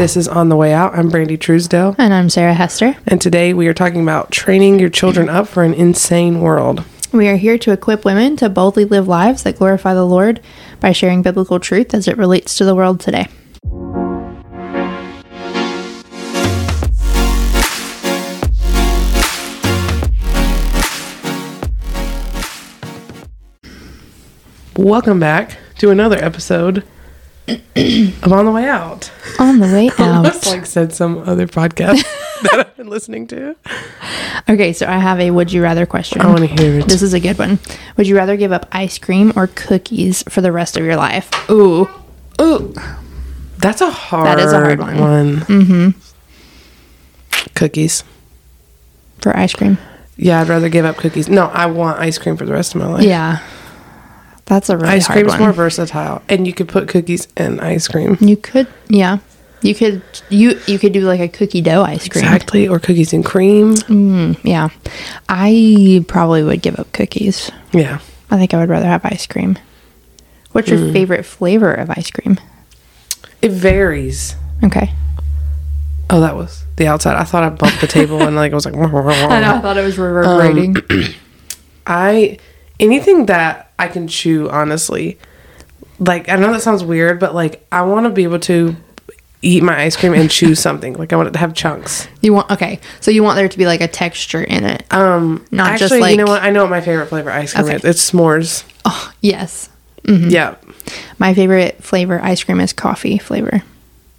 This is On the Way Out. I'm Brandy Truesdale. And I'm Sarah Hester. And today we are talking about training your children up for an insane world. We are here to equip women to boldly live lives that glorify the Lord by sharing biblical truth as it relates to the world today. Welcome back to another episode of On the Way Out. On the Way Out. Almost like said some other podcast that I've been listening to. Okay, so I have a would you rather question. I want to hear it. This is a good one. Would you rather give up ice cream or cookies for the rest of your life? Ooh. Ooh. That's a hard one. That is a hard one. Mm-hmm. Cookies. For ice cream? Yeah, I'd rather give up cookies. No, I want ice cream for the rest of my life. Yeah. That's a really hard one. Ice cream's more versatile, and you could put cookies in ice cream. You could, yeah. You could do like a cookie dough ice cream. Exactly, or cookies and cream. Yeah. I probably would give up cookies. Yeah. I think I would rather have ice cream. What's your favorite flavor of ice cream? It varies. Okay. Oh, that was the outside. I thought I bumped the table, and like I was like... I know, I thought it was reverberating. Anything that I can chew, honestly. Like, I know that sounds weird, but like, I want to be able to eat my ice cream and chew something. Like, I want it to have chunks. So you want there to be like a texture in it. Not actually, just like... you know what? I know what my favorite flavor ice cream is. It's s'mores. Oh, yes. Mm-hmm. Yeah. My favorite flavor ice cream is coffee flavor.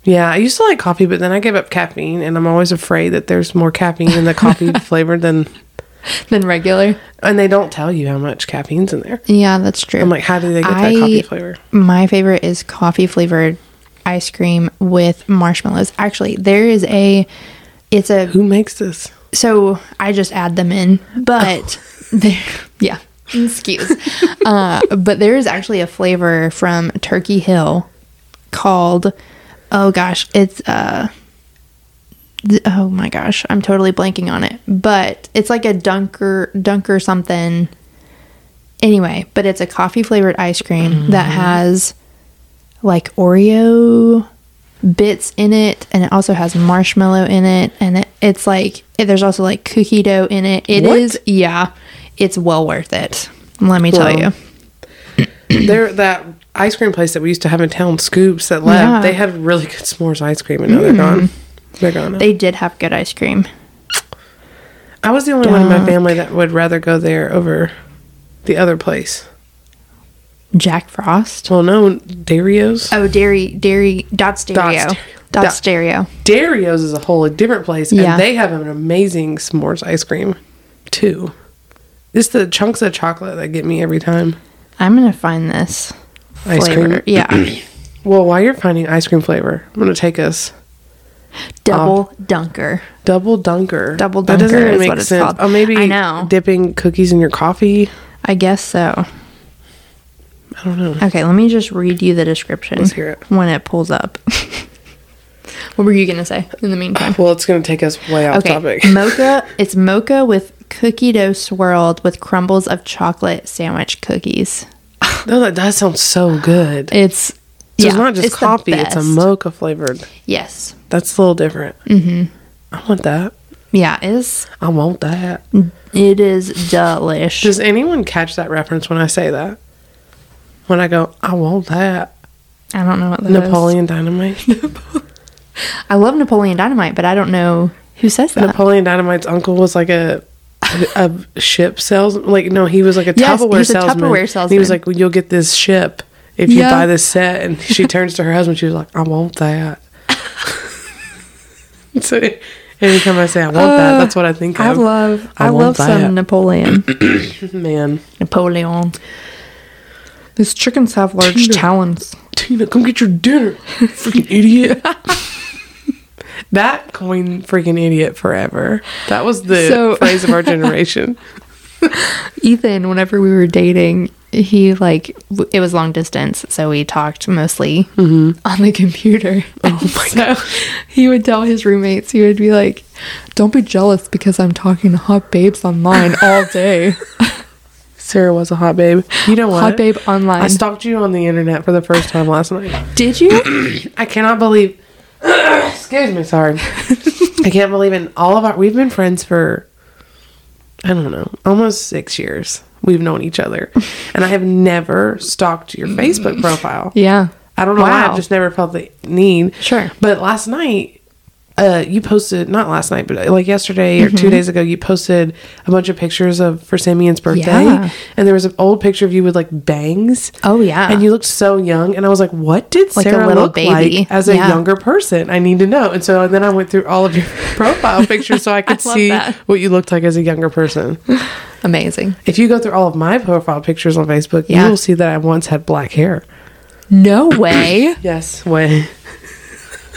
Yeah, I used to like coffee, but then I gave up caffeine, and I'm always afraid that there's more caffeine in the coffee flavor than regular, and they don't tell you how much caffeine's in there. Yeah, that's true. I'm like, how do they get that coffee flavor? My favorite is coffee flavored ice cream with marshmallows. Actually, there is a who makes this? So I just add them in, but excuse. But there is actually a flavor from Turkey Hill called oh my gosh, I'm totally blanking on it, but it's like a dunker something. Anyway, but it's a coffee flavored ice cream that has like Oreo bits in it, and it also has marshmallow in it, and it's like there's also like cookie dough in it. It's well worth it. Let me tell you. That ice cream place that we used to have in town, Scoops, that left, they had really good s'mores ice cream, and now they're gone. They did have good ice cream. I was the only one in my family that would rather go there over the other place. Jack Frost? Well, no, Dario's. Oh, Dario's. Dario's is a whole different place, and they have an amazing s'mores ice cream, too. It's the chunks of chocolate that get me every time. I'm going to find this ice flavor. Cream? Yeah. Well, while you're finding ice cream flavor, I'm going to take us... Double dunker. That doesn't even make sense. Called. Oh, maybe I know. Dipping cookies in your coffee. I guess so. I don't know. Okay, let me just read you the description. Let's hear it when it pulls up. What were you gonna say in the meantime? Well, it's gonna take us way off topic. Mocha. It's mocha with cookie dough swirled with crumbles of chocolate sandwich cookies. No, that does sound so good. It's not just coffee, it's a mocha flavored. Yes. That's a little different. Mm-hmm. I want that. Yeah, it is. I want that. It is delish. Does anyone catch that reference when I say that? When I go, I want that. I don't know what that Napoleon is. Dynamite. I love Napoleon Dynamite, but I don't know who says that. Napoleon Dynamite's uncle was like a ship salesman. Like, no, he was like a Tupperware salesman. He was like, well, you'll get this ship if you buy this set. And she turns to her husband, she was like, I want that. So anytime I say I want that, that's what I think of. I love some Napoleon. Man. Napoleon. These chickens have large talons. Tina, come get your dinner. Freaking idiot. That coined freaking idiot forever. That was the phrase of our generation. Ethan, whenever we were dating, he it was long distance, so we talked mostly on the computer. Oh my god. He would tell his roommates, he would be like, don't be jealous because I'm talking to hot babes online all day. Sarah was a hot babe. You know what? Hot babe online. I stalked you on the internet for the first time last night. Did you? I cannot believe Excuse me, sorry. I can't believe in all of our... We've been friends for, I don't know, almost 6 years. We've known each other. And I have never stalked your Facebook profile. Yeah. I don't know why. I've just never felt the need. Sure. But last night, you posted... Not last night, but like yesterday or 2 days ago, you posted a bunch of pictures of for Simeon's birthday. Yeah. And there was an old picture of you with like bangs. Oh, yeah. And you looked so young. And I was like, what did like Sarah look baby. Like as a younger person? I need to know. And so then I went through all of your profile pictures so I could see what you looked like as a younger person. Amazing. If you go through all of my profile pictures on Facebook, you will see that I once had black hair. No way. Yes, way.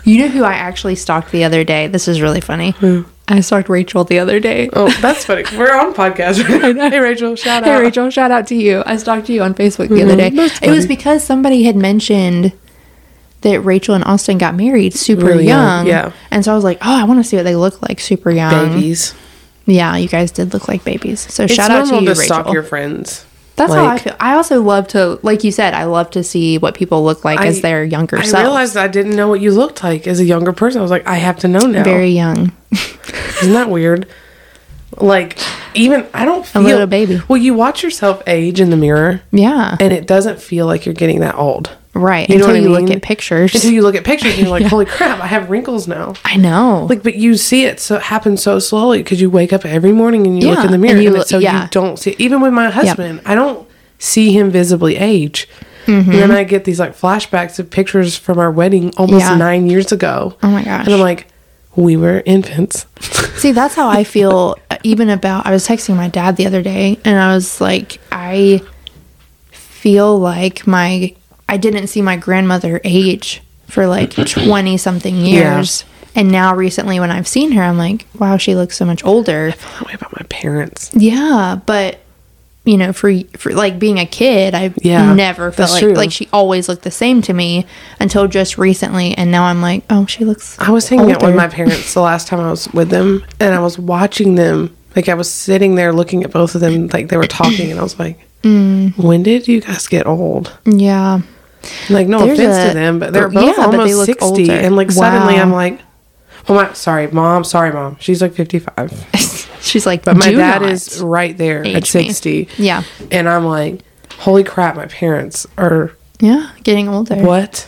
You know who I actually stalked the other day? This is really funny. Who? I stalked Rachel the other day. Oh, that's funny. We're on podcast right now. Hey, Rachel, shout out. Hey, Rachel, shout out to you. I stalked you on Facebook the other day. It was because somebody had mentioned that Rachel and Austin got married super young. Yeah. And so I was like, oh, I want to see what they look like super young. Babies. Yeah, you guys did look like babies. So shout out to you, Rachel. It's normal to stalk your friends. That's like, how I feel. I also love to, like you said, I love to see what people look like as their younger self. I realized I didn't know what you looked like as a younger person. I was like, I have to know now. Very young. Isn't that weird? Like, even, I don't feel... A little baby. Well, you watch yourself age in the mirror. Yeah. And it doesn't feel like you're getting that old. Right. You know what I mean? Until you look at pictures. Until you look at pictures and you're like, holy crap, I have wrinkles now. I know. Like, but you see it happen so slowly because you wake up every morning and you look in the mirror. And you don't see it. Even with my husband, I don't see him visibly age. Mm-hmm. And then I get these like flashbacks of pictures from our wedding almost 9 years ago. Oh my gosh. And I'm like, we were infants. See, that's how I feel even about... I was texting my dad the other day, and I was like, I feel like I didn't see my grandmother age for like 20-something years. Yeah. And now recently when I've seen her, I'm like, wow, she looks so much older. I feel that way about my parents. Yeah, but... You know, for like being a kid, I never felt like she always looked the same to me until just recently. And now I'm like, oh, she looks older. I was hanging out with my parents the last time I was with them, and I was watching them. Like, I was sitting there looking at both of them, like they were talking, and I was like, when did you guys get old? Yeah. Like, no offense to them, but they're both almost 60. Older. And like, suddenly I'm like, oh my, sorry, mom. She's like 55. She's like, but my dad is right there at 60. Yeah. And I'm like, holy crap, my parents are getting older. What?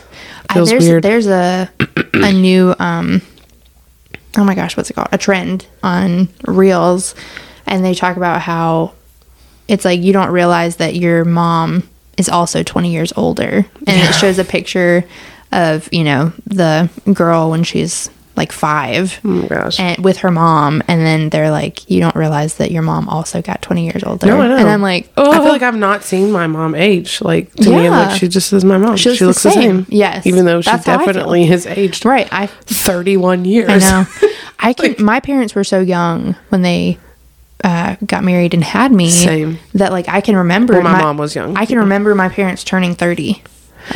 Feels weird. There's a new oh my gosh, what's it called? A trend on Reels, and they talk about how it's like you don't realize that your mom is also 20 years older. And it shows a picture of, you know, the girl when she's like 5, oh my gosh, and with her mom, and then they're like, you don't realize that your mom also got 20 years older. No, I know. And I'm like, oh, I feel like I've not seen my mom age. Like, to me, I'm like, she just is my mom. She looks the same. Yes, even though she definitely has aged. Right, 31 years. I know. I can. Like, my parents were so young when they got married and had me. Same. That like I can remember. Well, my mom was young. I can remember my parents turning 30.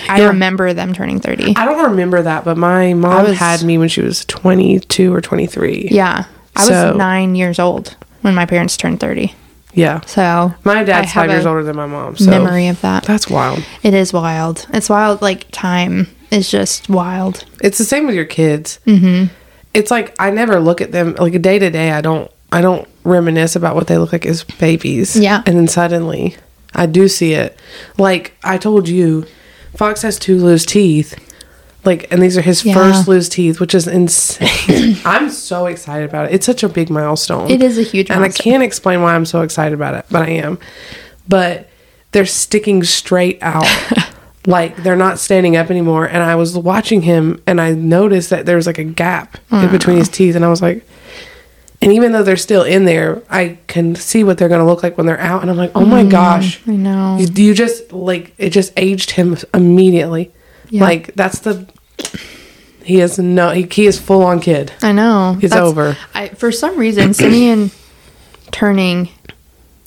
I remember them turning 30. I don't remember that, but my mom had me when she was 22 or 23. Yeah. I was 9 years old when my parents turned 30. Yeah. So my dad's 5 years older than my mom. So memory of that. That's wild. It is wild. It's wild. Like, time is just wild. It's the same with your kids. Mm-hmm. It's like, I never look at them, like, day to day, I don't reminisce about what they look like as babies. Yeah. And then suddenly, I do see it. Like, I told you, Fox has 2 loose teeth, like, and these are his first loose teeth, which is insane. I'm so excited about it. It's such a big milestone. It is a huge milestone. And I can't explain why I'm so excited about it, but I am. But they're sticking straight out. Like, they're not standing up anymore. And I was watching him, and I noticed that there was like a gap in between his teeth. And I was like, and even though they're still in there, I can see what they're going to look like when they're out. And I'm like, oh my gosh. I know. You just, like, it just aged him immediately. Yeah. Like, that's he is full on kid. I know. It's over. For some reason, Simeon turning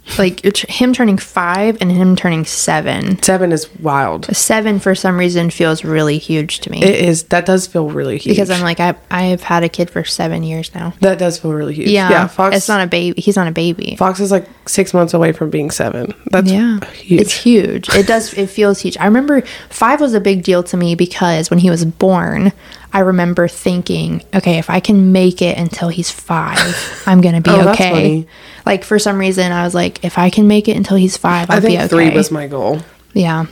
5 and him turning 7. 7 is wild. 7 for some reason feels really huge to me. It is. That does feel really huge. Because I'm like, I've had a kid for 7 years now. That does feel really huge. Yeah. Fox. It's not a baby. He's not a baby. Fox is like 6 months away from being 7. That's huge. It's huge. It feels huge. I remember 5 was a big deal to me because when he was born, I remember thinking, okay, if I can make it until he's 5, I'm going to be okay. That's funny. Like, for some reason, I was like, if I can make it until he's 5, I'll be okay. I think 3 was my goal. Yeah.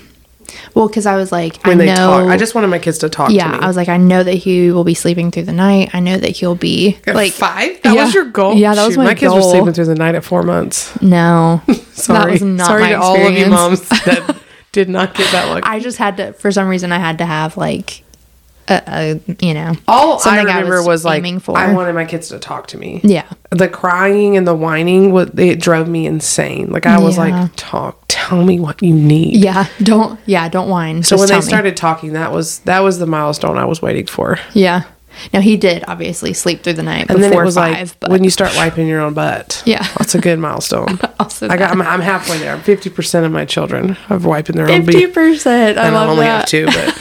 Well, because I was like, when I know. Talk, I just wanted my kids to talk to me. Yeah, I was like, I know that he will be sleeping through the night. I know that he'll be like 5? That was your goal? Yeah, that was my goal. My kids were sleeping through the night at 4 months. No. Sorry. That was not Sorry my to experience. All of you moms that did not get that luck. I just had to, for some reason, I had to have like, you know. All I remember was like, I wanted my kids to talk to me. Yeah. The crying and the whining, it drove me insane. Like, I was like, tell me what you need. Yeah. Don't whine. So when they started talking, that was the milestone I was waiting for. Yeah. Now, he did obviously sleep through the night and before 5. Like, but when you start wiping your own butt. Yeah. That's a good milestone. I'm halfway there. 50% of my children have wiped their own butt. 50%. I love that. I'm only at 2, but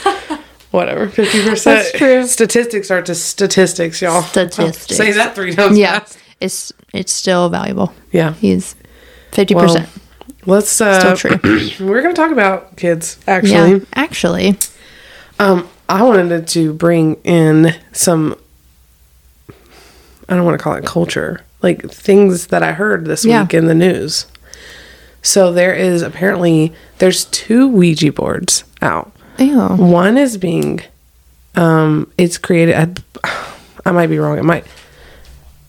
whatever. 50%. That's true. Statistics are just statistics, y'all. Statistics. Say that 3 times. Yeah. Fast. It's still valuable. Yeah. He's 50%. Well, let's still true. We're going to talk about kids, actually. Yeah, actually. I wanted to bring in some, I don't want to call it culture, like things that I heard this week in the news. So there's 2 Ouija boards out. Ew. One is being, it's created, I might be wrong.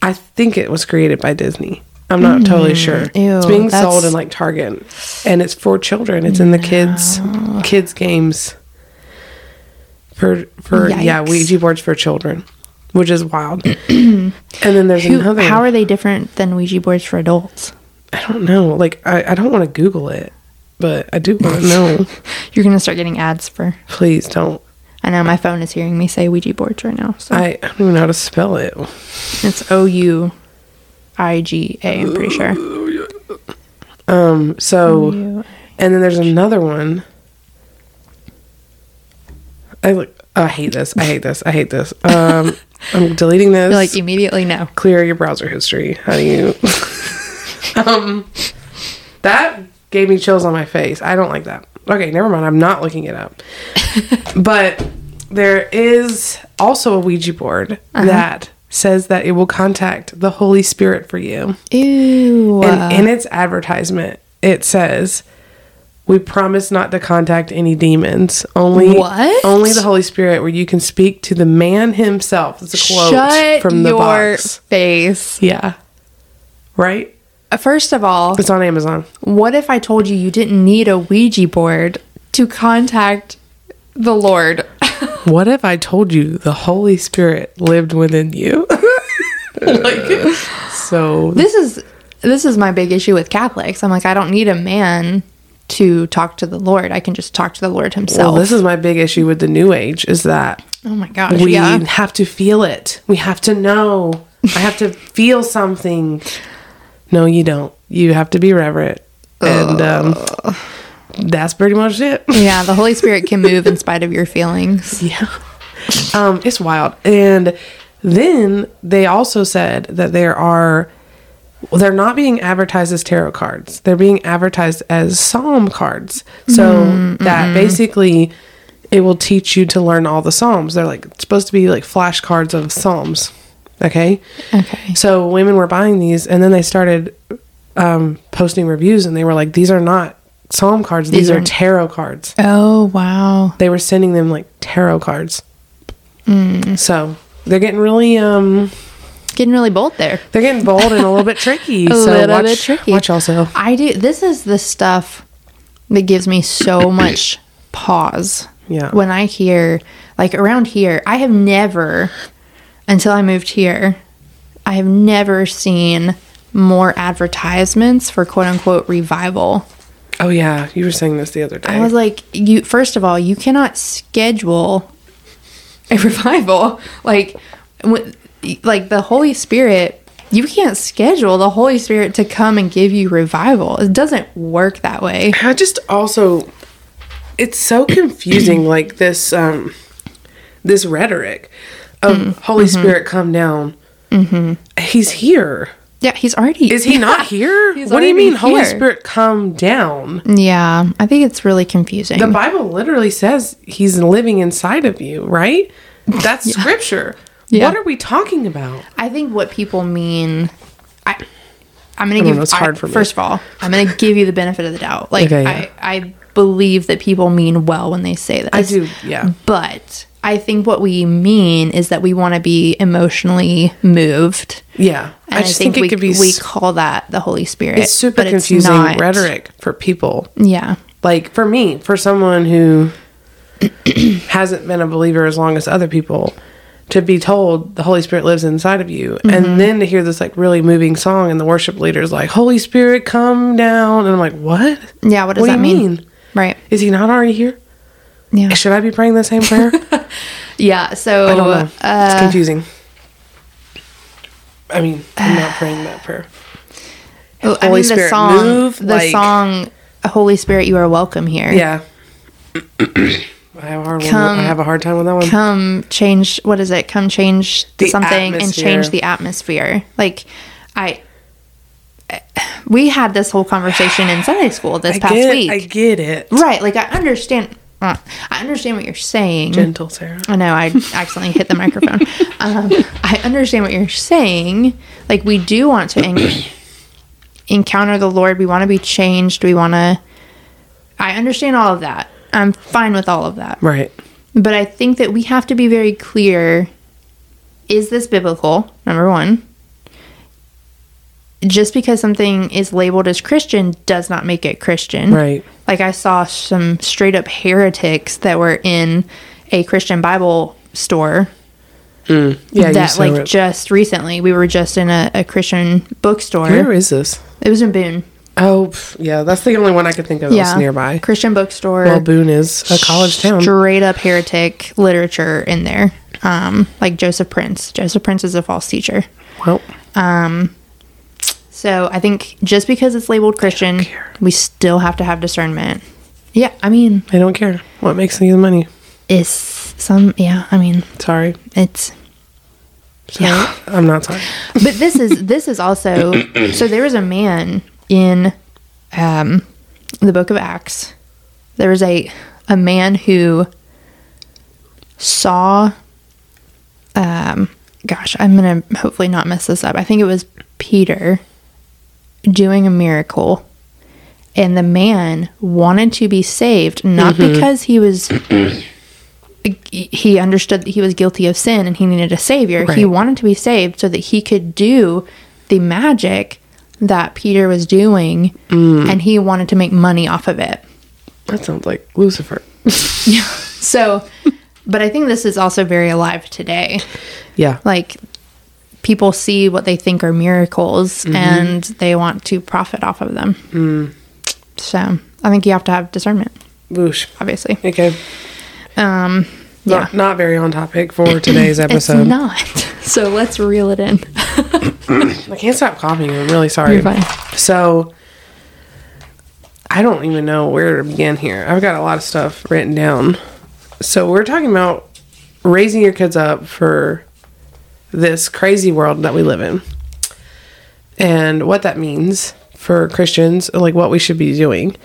I think it was created by Disney. I'm not totally sure. Ew, it's being sold in like Target, and it's for children. It's in the kids games. For Yikes. Yeah, Ouija boards for children, which is wild. And then there's another. How are they different than Ouija boards for adults? I don't know. Like, I don't want to Google it, but I do want to know. You're gonna start getting ads for. Please don't. I know my phone is hearing me say Ouija boards right now. So I don't even know how to spell it. It's OUIGA. I'm pretty sure. So, and then there's another one. I hate this. I'm deleting this. You're like, immediately, no. Clear your browser history. How do you... that gave me chills on my face. I don't like that. Okay, never mind. I'm not looking it up. But there is also a Ouija board that says that it will contact the Holy Spirit for you. Ew. And in its advertisement, it says... We promise not to contact any demons. Only the Holy Spirit, where you can speak to the man himself. It's a quote from the box. Shut your face. Yeah. Right? First of all... It's on Amazon. What if I told you didn't need a Ouija board to contact the Lord? What if I told you the Holy Spirit lived within you? Like, so... This is my big issue with Catholics. I'm like, I don't need a man... to talk to the Lord. I can just talk to the Lord himself. Well, this is my big issue with the New Age, is that we have to feel it. We have to know. I have to feel something. No, you don't. You have to be reverent. And that's pretty much it. Yeah, the Holy Spirit can move in spite of your feelings. Yeah. It's wild. And then they also said that they're not being advertised as tarot cards. They're being advertised as psalm cards. So that basically it will teach you to learn all the psalms. They're like supposed to be like flashcards of psalms. Okay? Okay. So women were buying these, and then they started posting reviews, and they were like, these are not psalm cards. These are tarot cards. Oh, wow. They were sending them like tarot cards. Mm. So they're getting really... getting really bold there. They're getting bold and a little bit tricky. Watch also. I do. This is the stuff that gives me so much pause. Yeah. When I hear, like around here, I have never, until I moved here, I have never seen more advertisements for quote unquote revival. Oh yeah. You were saying this the other day. I was like, first of all, you cannot schedule a revival. Like the Holy Spirit, you can't schedule the Holy Spirit to come and give you revival. It doesn't work that way. I just also, it's so confusing, like this rhetoric of Holy Spirit, come down. Mm-hmm. He's here. Yeah, he's already. Is he not here? What do you mean, Holy Spirit, come down? Yeah, I think it's really confusing. The Bible literally says he's living inside of you, right? That's scripture. Yeah. What are we talking about? I think what people mean... I'm going to give you the benefit of the doubt. Like, okay, yeah. I believe that people mean well when they say this. I do, yeah. But I think what we mean is that we want to be emotionally moved. Yeah. And I think we call that the Holy Spirit. It's super confusing rhetoric for people. Yeah. Like, for me, for someone who hasn't been a believer as long as other people... to be told the Holy Spirit lives inside of you. Mm-hmm. And then to hear this like really moving song and the worship leader's like, Holy Spirit, come down. And I'm like, what? Yeah. What does that mean? Right. Is he not already here? Yeah. Should I be praying the same prayer? Yeah. So I don't know. It's confusing. I mean, I'm not praying that prayer. Holy Spirit, the song, Holy Spirit, you are welcome here. Yeah. I have a hard time with that one. Come change. What is it? Come change something and change the atmosphere. Like, we had this whole conversation in Sunday school this past week. I get it. Right. Like, I understand. I understand what you're saying. Gentle Sarah. I know. I accidentally hit the microphone. I understand what you're saying. Like, we do want to encounter the Lord. We want to be changed. I understand all of that. I'm fine with all of that. Right. But I think that we have to be very clear. Is this biblical? Number one. Just because something is labeled as Christian does not make it Christian. Right. Like, I saw some straight up heretics that were in a Christian Bible store. Mm. Yeah. That, like, it. Just recently, we were just in a Christian bookstore. Where is this? It was in Boone. Oh, yeah. That's the only one I could think of that's nearby. Christian bookstore. Well, Boone is a college town. Straight up heretic literature in there. Like Joseph Prince. Joseph Prince is a false teacher. Well. So I think just because it's labeled Christian, we still have to have discernment. Yeah. I mean. I don't care. What makes me the money? Is some. Yeah. I mean. Sorry. It's. Sorry. Yeah. I'm not sorry. But this is also. So there was a man. In the book of Acts, there was a man who saw, I'm going to hopefully not mess this up. I think it was Peter doing a miracle, and the man wanted to be saved, not because he understood that he was guilty of sin and he needed a savior. Right. He wanted to be saved so that he could do the magic that Peter was doing, and he wanted to make money off of it. That sounds like Lucifer. Yeah. So, but I think this is also very alive today. Yeah. Like, people see what they think are miracles, and they want to profit off of them. So, I think you have to have discernment. Whoosh. Obviously. Okay. Not very on topic for today's episode. It's not. So let's reel it in. I can't stop coughing. I'm really sorry. You're fine. So I don't even know where to begin here. I've got a lot of stuff written down. So we're talking about raising your kids up for this crazy world that we live in, and what that means for Christians, like what we should be doing.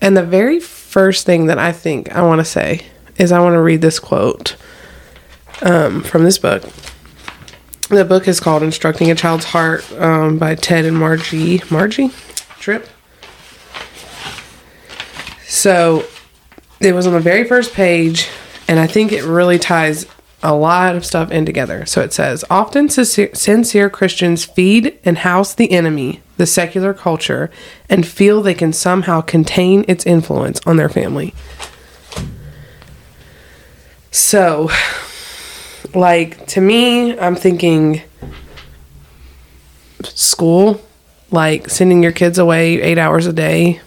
And the very first thing that I think I want to say is I want to read this quote from this book. The book is called Instructing a Child's Heart by Ted and Margie Tripp. So it was on the very first page, and I think it really ties a lot of stuff in together. So it says, often sincere Christians feed and house the enemy, the secular culture, and feel they can somehow contain its influence on their family. So, like, to me, I'm thinking school, like sending your kids away 8 hours a day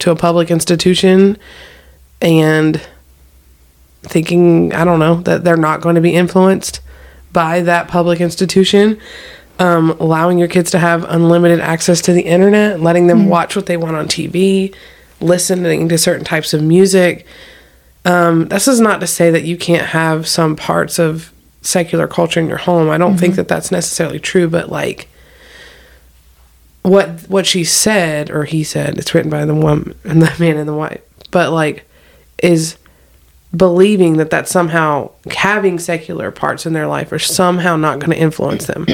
to a public institution and thinking, I don't know, that they're not going to be influenced by that public institution. Allowing your kids to have unlimited access to the internet, letting them watch what they want on TV, listening to certain types of music. This is not to say that you can't have some parts of secular culture in your home. I don't think that that's necessarily true, but like what she said, or he said, it's written by the woman and the man and the wife, but like, is believing that somehow having secular parts in their life are somehow not going to influence them.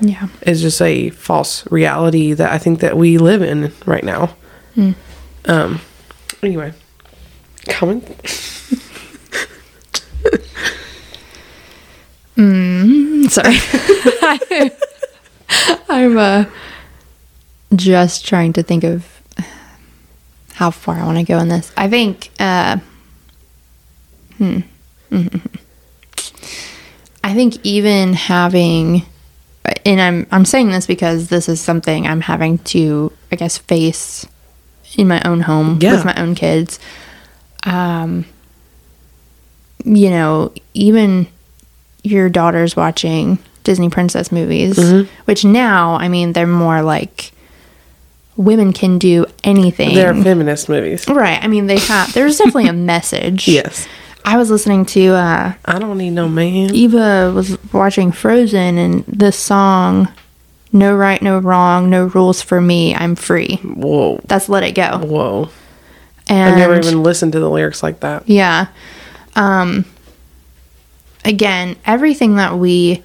Yeah. It's just a false reality that I think that we live in right now. Mm. Anyway. Coming. Sorry. I'm just trying to think of how far I want to go in this. I think, I think even having, and I'm saying this because this is something I'm having to, I guess, face in my own home with my own kids. You know, even your daughter's watching Disney princess movies, which now, I mean, they're more like women can do anything. They're feminist movies. Right. I mean, there's definitely a message. Yes. I was listening to, I don't need no man. Eva was watching Frozen and this song, No Right, No Wrong, No Rules for Me, I'm Free. Whoa. That's Let It Go. Whoa. And I never even listened to the lyrics like that. Yeah. Again, everything that we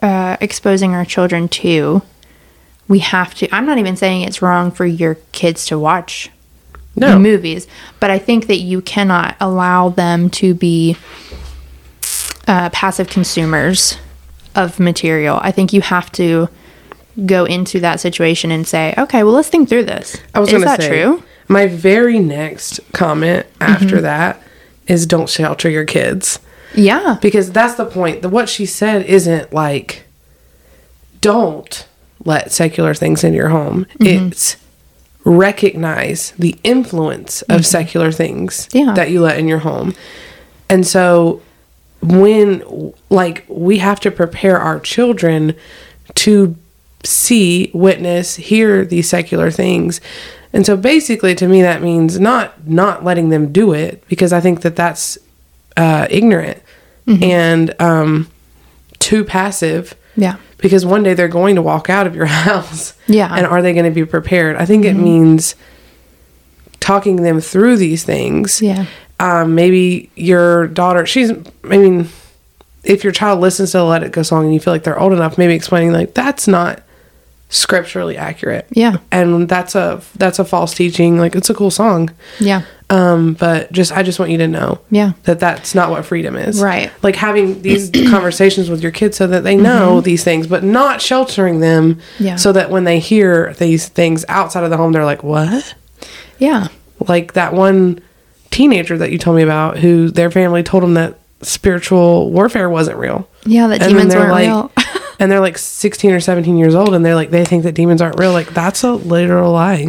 are exposing our children to, we have to. I'm not even saying it's wrong for your kids to watch movies, but I think that you cannot allow them to be passive consumers of material. I think you have to go into that situation and say, okay, well, let's think through this. I was going to say, is that true? My very next comment after that is don't shelter your kids. Yeah. Because that's the point. What she said isn't like, don't let secular things in your home. Mm-hmm. It's recognize the influence of secular things that you let in your home. And so when, like, we have to prepare our children to see, witness, hear these secular things. And so basically to me that means not letting them do it, because I think that that's ignorant and too passive. Yeah. Because one day they're going to walk out of your house. Yeah. And are they going to be prepared? I think it means talking them through these things. Yeah. Maybe your daughter, if your child listens to the Let It Go song and you feel like they're old enough, maybe explaining like, that's not scripturally accurate. Yeah. And that's a false teaching. Like, it's a cool song. Yeah. But I just want you to know that that's not what freedom is. Right. Like having these conversations with your kids so that they know these things, but not sheltering them so that when they hear these things outside of the home, they're like, what? Yeah. Like that one teenager that you told me about who their family told them that spiritual warfare wasn't real. Yeah. That demons weren't real. And they're like 16 or 17 years old and they're like, they think that demons aren't real. Like, that's a literal lie.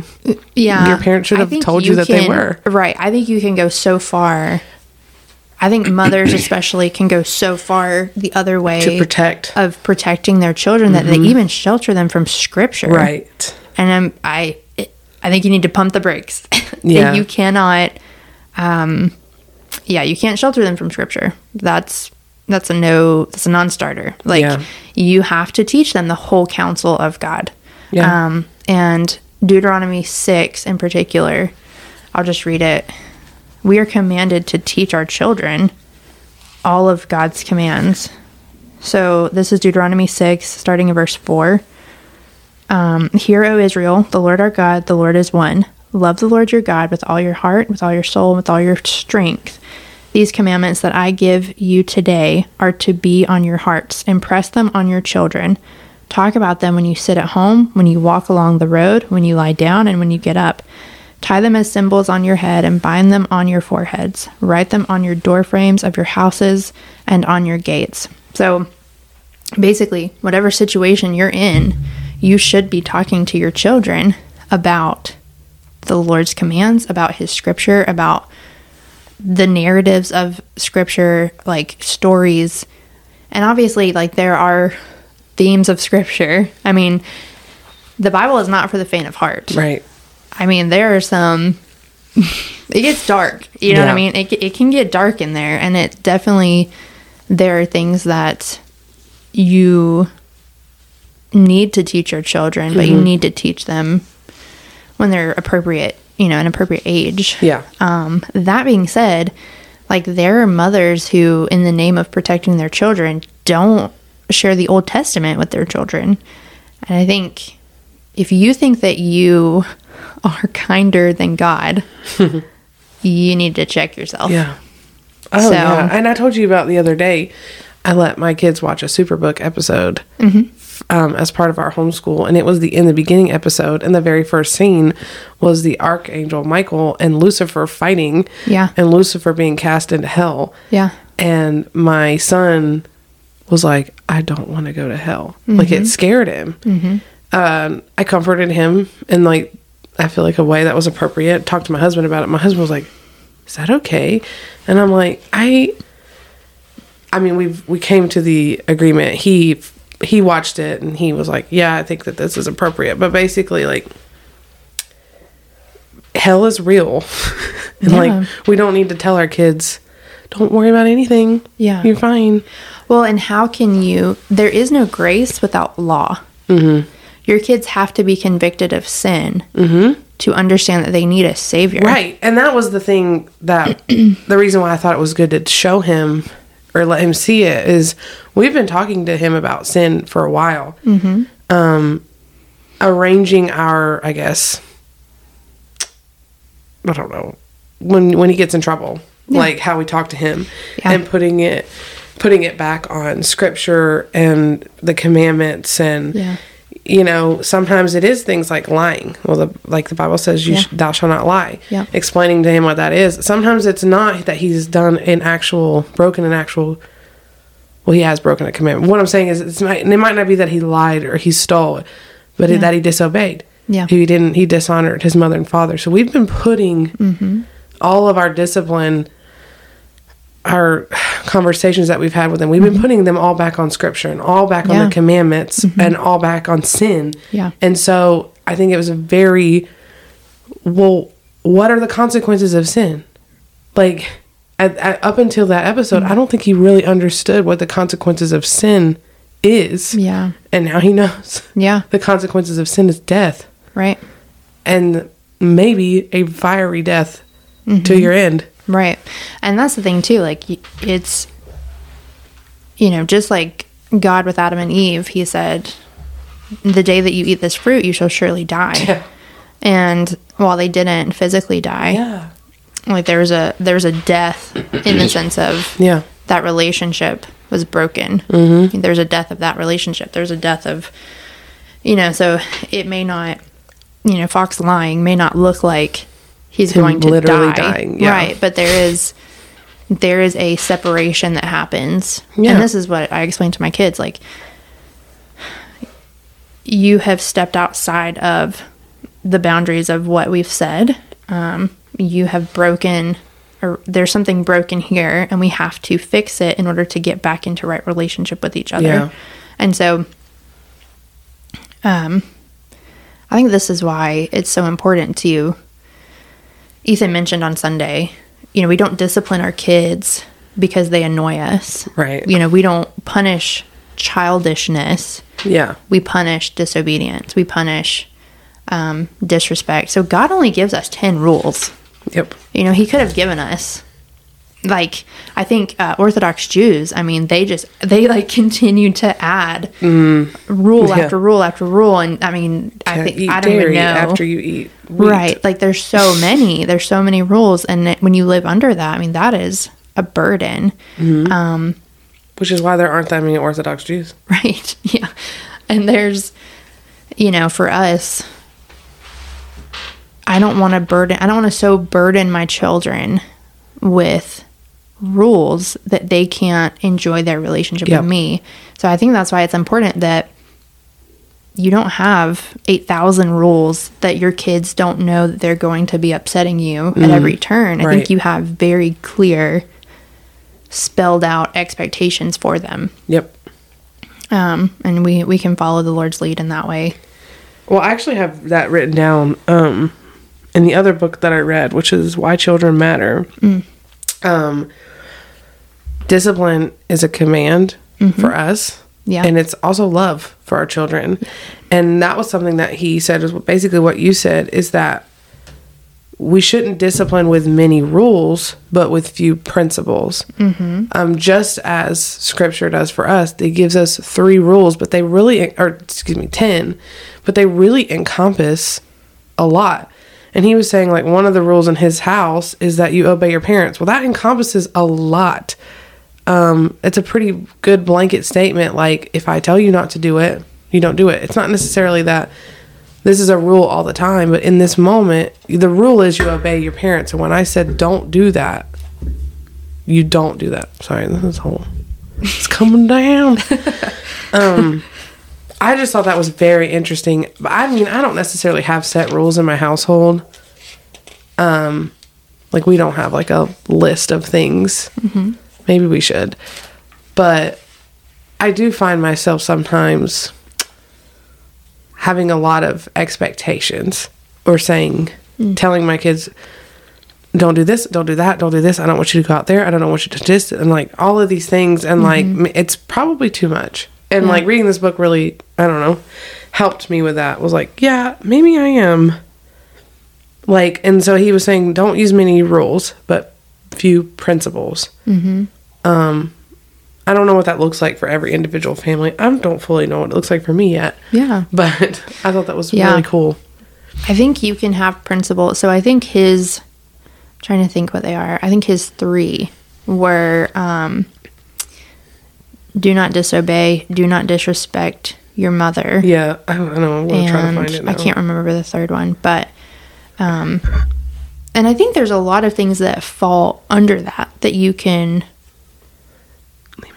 Yeah. Your parents should have told you that they were. Right. I think you can go so far. I think mothers especially can go so far the other way. To protecting their children that they even shelter them from scripture. Right. And I think you need to pump the brakes. Yeah. You cannot, you can't shelter them from scripture. That's a non-starter. Like, you have to teach them the whole counsel of God. Yeah. And Deuteronomy 6 in particular, I'll just read it. We are commanded to teach our children all of God's commands. So this is Deuteronomy 6, starting in verse 4. Hear, O Israel, the Lord our God, the Lord is one. Love the Lord your God with all your heart, with all your soul, with all your strength. These commandments that I give you today are to be on your hearts. Impress them on your children. Talk about them when you sit at home, when you walk along the road, when you lie down, and when you get up. Tie them as symbols on your head and bind them on your foreheads. Write them on your door frames of your houses and on your gates. So basically, whatever situation you're in, you should be talking to your children about the Lord's commands, about his scripture, about the narratives of scripture, like stories. And obviously, like, there are themes of scripture. I mean, the Bible is not for the faint of heart. Right. I mean, there are some it gets dark, you know what I mean? It can get dark in there, and it definitely, there are things that you need to teach your children, but you need to teach them when they're appropriate you know, an appropriate age. Yeah. That being said, like, there are mothers who, in the name of protecting their children, don't share the Old Testament with their children. And I think if you think that you are kinder than God, you need to check yourself. Yeah. Oh, so, yeah. And I told you about the other day, I let my kids watch a Superbook episode as part of our homeschool. And it was the In the Beginning episode. And the very first scene was the Archangel Michael and Lucifer fighting. Yeah. And Lucifer being cast into hell. Yeah. And my son was like, I don't want to go to hell. Mm-hmm. Like, it scared him. Mm-hmm. I comforted him in, like, I feel like a way that was appropriate. Talked to my husband about it. My husband was like, is that okay? And I'm like, I mean, we came to the agreement. He watched it and he was like, yeah, I think that this is appropriate. But basically, like, hell is real. And yeah. Like, we don't need to tell our kids, don't worry about anything. Yeah. You're fine. Well, and how can you, there is no grace without law. Mm-hmm. Your kids have to be convicted of sin to understand that they need a savior. Right. And that was the thing that, the reason why I thought it was good to show him or let him see it is we've been talking to him about sin for a while. Mm-hmm. Arranging our, I guess, I don't know, when he gets in trouble, yeah. Like how we talk to him and putting it back on scripture and the commandments and, yeah. You know, sometimes it is things like lying. Well, like the Bible says, thou shalt not lie. Yeah. Explaining to him what that is. Sometimes it's not that he's done an actual, he has broken a commandment. What I'm saying is it might not be that he lied or he stole, but that he disobeyed. Yeah. He dishonored his mother and father. So we've been putting all of our discipline, our conversations that we've had with them, we've been putting them all back on scripture and all back on the commandments and all back on sin. Yeah. And so I think it was what are the consequences of sin? Like up until that episode, I don't think he really understood what the consequences of sin is. Yeah. And now he knows. Yeah. The consequences of sin is death. Right. And maybe a fiery death to your end. Right. And that's the thing, too. Like, it's, you know, just like God with Adam and Eve, he said, the day that you eat this fruit, you shall surely die. Yeah. And while they didn't physically die, like, there was a death in the sense of that relationship was broken. Mm-hmm. There's a death of that relationship. There's a death of, you know, so it may not, you know, Fox lying may not look like he's going to literally dying, yeah. Right? But there is a separation that happens, and this is what I explained to my kids: like, you have stepped outside of the boundaries of what we've said. You have broken, or there's something broken here, and we have to fix it in order to get back into right relationship with each other. Yeah. And so, I think this is why it's so important to. Ethan mentioned on Sunday, you know, we don't discipline our kids because they annoy us. Right. You know, we don't punish childishness. Yeah. We punish disobedience. We punish disrespect. So God only gives us 10 rules. Yep. You know, he could have given us, like, I think Orthodox Jews, I mean, they like continue to add rule after rule after rule. And I mean, I think, I don't even know. After you eat wheat. Right. Like there's so many rules. And when you live under that, I mean, that is a burden. Mm-hmm. Which is why there aren't that many Orthodox Jews. Right. Yeah. And there's, you know, for us, I don't want to burden my children with rules that they can't enjoy their relationship with me. So I think that's why it's important that you don't have 8,000 rules that your kids don't know that they're going to be upsetting you at every turn. I think you have very clear, spelled out expectations for them. Yep. And we can follow the Lord's lead in that way. Well, I actually have that written down in the other book that I read, which is Why Children Matter. Discipline is a command for us, and it's also love for our children. And that was something that he said, is basically what you said, is that we shouldn't discipline with many rules, but with few principles. Mm-hmm. Just as Scripture does for us, it gives us 3 rules, but they really, or excuse me, 10, but they really encompass a lot. And he was saying, like, one of the rules in his house is that you obey your parents. Well, that encompasses a lot. It's a pretty good blanket statement. Like, if I tell you not to do it, you don't do it. It's not necessarily that this is a rule all the time, but in this moment, the rule is you obey your parents. And when I said don't do that, you don't do that. Sorry, this is whole. It's coming down. I just thought that was very interesting. But I mean, I don't necessarily have set rules in my household. Like, we don't have like a list of things. Mm-hmm. Maybe we should. But I do find myself sometimes having a lot of expectations, or saying, telling my kids, don't do this, don't do that, don't do this. I don't want you to go out there. I don't want you to just, and like all of these things. And mm-hmm. like, it's probably too much. And like reading this book really, I don't know, helped me with that. Was like, yeah, maybe I am. Like, and so he was saying, don't use many rules, but few principles. Mm-hmm. I don't know what that looks like for every individual family. I don't fully know what it looks like for me yet. Yeah. But I thought that was really cool. I think you can have principles. So I think his, I'm trying to think what they are. I think his 3 were do not disobey, do not disrespect your mother. Yeah. I don't know. We'll try to find it now. I can't remember the 3rd one, but and I think there's a lot of things that fall under that you can.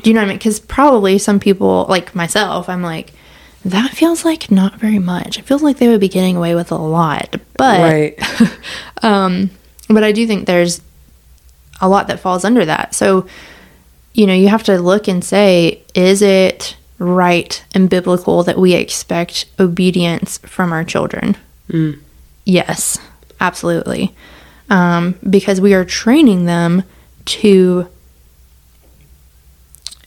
Do you know what I mean? Because probably some people, like myself, I'm like, that feels like not very much. It feels like they would be getting away with a lot. But right. But I do think there's a lot that falls under that. So, you know, you have to look and say, is it right and biblical that we expect obedience from our children? Mm. Yes, absolutely. Because we are training them to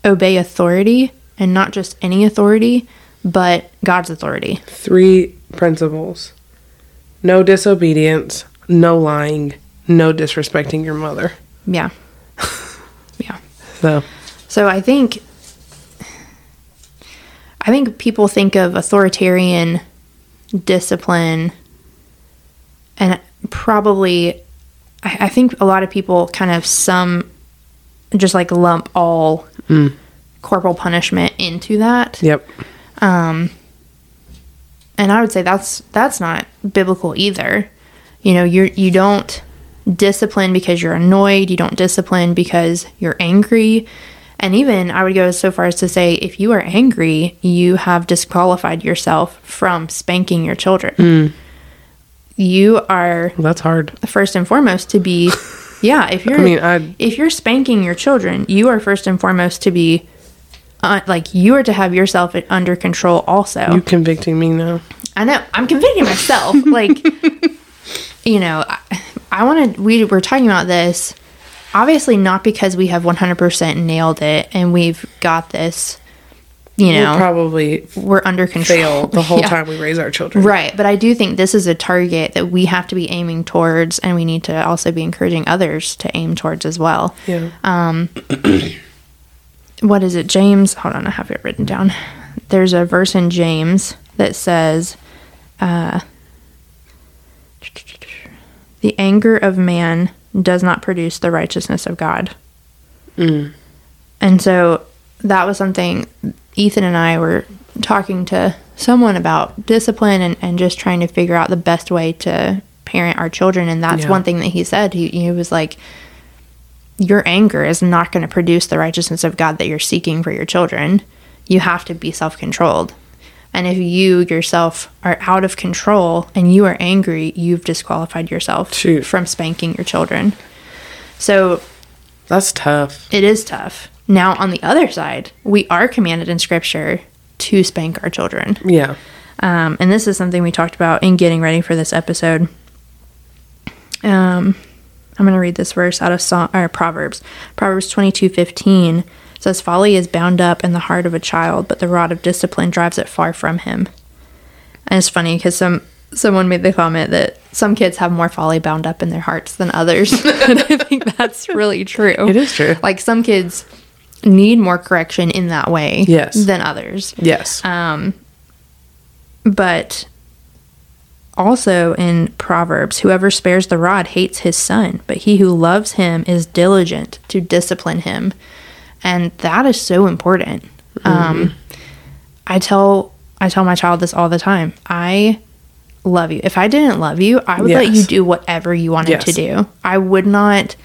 obey authority, and not just any authority, but God's authority. 3 principles. No disobedience, no lying, no disrespecting your mother. Yeah. Yeah. So I think people think of authoritarian discipline, and probably I think a lot of people kind of just like lump all corporal punishment into that. Yep. And I would say that's not biblical either. You know, you don't discipline because you're annoyed. You don't discipline because you're angry. And even I would go so far as to say, if you are angry, you have disqualified yourself from spanking your children. You are. Well, that's hard. First and foremost to be. Yeah, if you're spanking your children, you are first and foremost to be, you are to have yourself under control also. You're convicting me now. I know. I'm convicting myself. Like, you know, we were talking about this, obviously not because we have 100% nailed it and we've got this, you know. We're under control. Fail the whole time we raise our children. Right. But I do think this is a target that we have to be aiming towards, and we need to also be encouraging others to aim towards as well. Yeah. What is it, James? Hold on, I have it written down. There's a verse in James that says, the anger of man does not produce the righteousness of God. Mm. And so that was something Ethan and I were talking to someone about discipline and just trying to figure out the best way to parent our children. And that's one thing that he said. He was like, your anger is not going to produce the righteousness of God that you're seeking for your children. You have to be self-controlled. And if you yourself are out of control and you are angry, you've disqualified yourself from spanking your children. So that's tough. It is tough. Now, on the other side, we are commanded in Scripture to spank our children. Yeah. And this is something we talked about in getting ready for this episode. I'm going to read this verse out of Proverbs. Proverbs 22:15 says, folly is bound up in the heart of a child, but the rod of discipline drives it far from him. And it's funny because some someone made the comment that some kids have more folly bound up in their hearts than others. And I think that's really true. It is true. Like, some kids need more correction in that way than others. Yes. But also in Proverbs, whoever spares the rod hates his son, but he who loves him is diligent to discipline him. And that is so important. Mm-hmm. I tell my child this all the time. I love you. If I didn't love you, I would let you do whatever you wanted to do. I would not,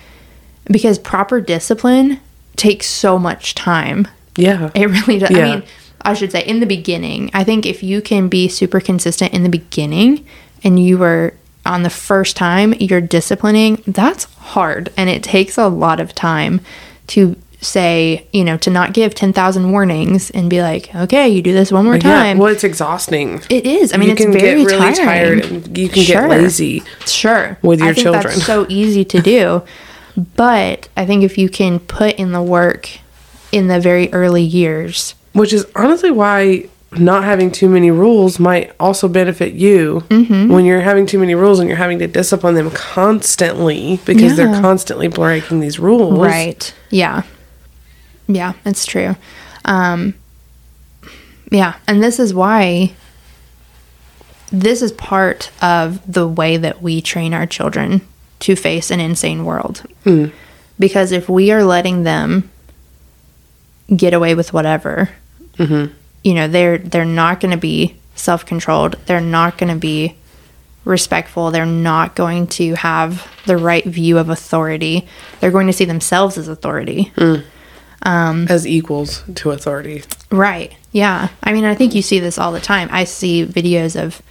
because proper discipline takes so much time. Yeah. It really does. Yeah. I mean, I should say in the beginning, I think if you can be super consistent in the beginning and you were on the first time you're disciplining, that's hard. And it takes a lot of time to say, you know, to not give 10,000 warnings and be like, okay, you do this one more time. Yeah. Well, it's exhausting. It is. I mean, it's very tiring. You can get really tired and you can get lazy. Sure. With your children. I think that's so easy to do. But I think if you can put in the work in the very early years. Which is honestly why not having too many rules might also benefit you when you're having too many rules and you're having to discipline them constantly because they're constantly breaking these rules. Right. Yeah. Yeah, it's true. And this is why this is part of the way that we train our children to face an insane world. Mm. Because if we are letting them get away with whatever, you know, they're not going to be self-controlled. They're not going to be respectful. They're not going to have the right view of authority. They're going to see themselves as authority. Mm. As equals to authority. Right. Yeah. I mean, I think you see this all the time. I see videos of,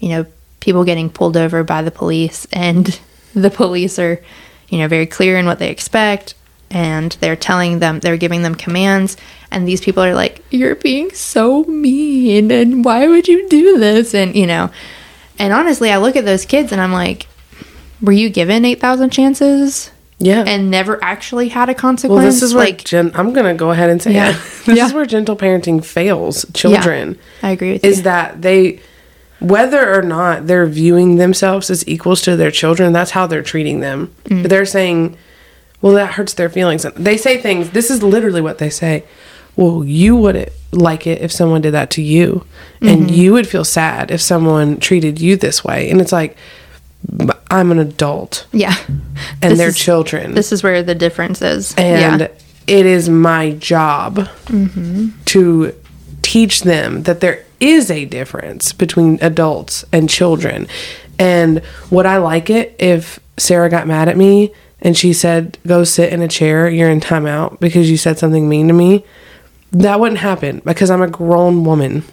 you know, people getting pulled over by the police, and the police are, you know, very clear in what they expect, and they're telling them, they're giving them commands, and these people are like, you're being so mean, and why would you do this? And, you know, and honestly, I look at those kids and I'm like, were you given 8,000 chances? Yeah. And never actually had a consequence. Well, this is where, like, I'm going to go ahead and say this is where gentle parenting fails children. Yeah, I agree with you. Is that they, whether or not they're viewing themselves as equals to their children, that's how they're treating them. Mm. They're saying, well, that hurts their feelings. And they say things, this is literally what they say. Well, you wouldn't like it if someone did that to you. Mm-hmm. And you would feel sad if someone treated you this way. And it's like, I'm an adult. Yeah. And they're children. This is where the difference is. And it is my job to teach them that there is a difference between adults and children. And would I like it if Sarah got mad at me and she said, go sit in a chair, you're in timeout because you said something mean to me? That wouldn't happen because I'm a grown woman.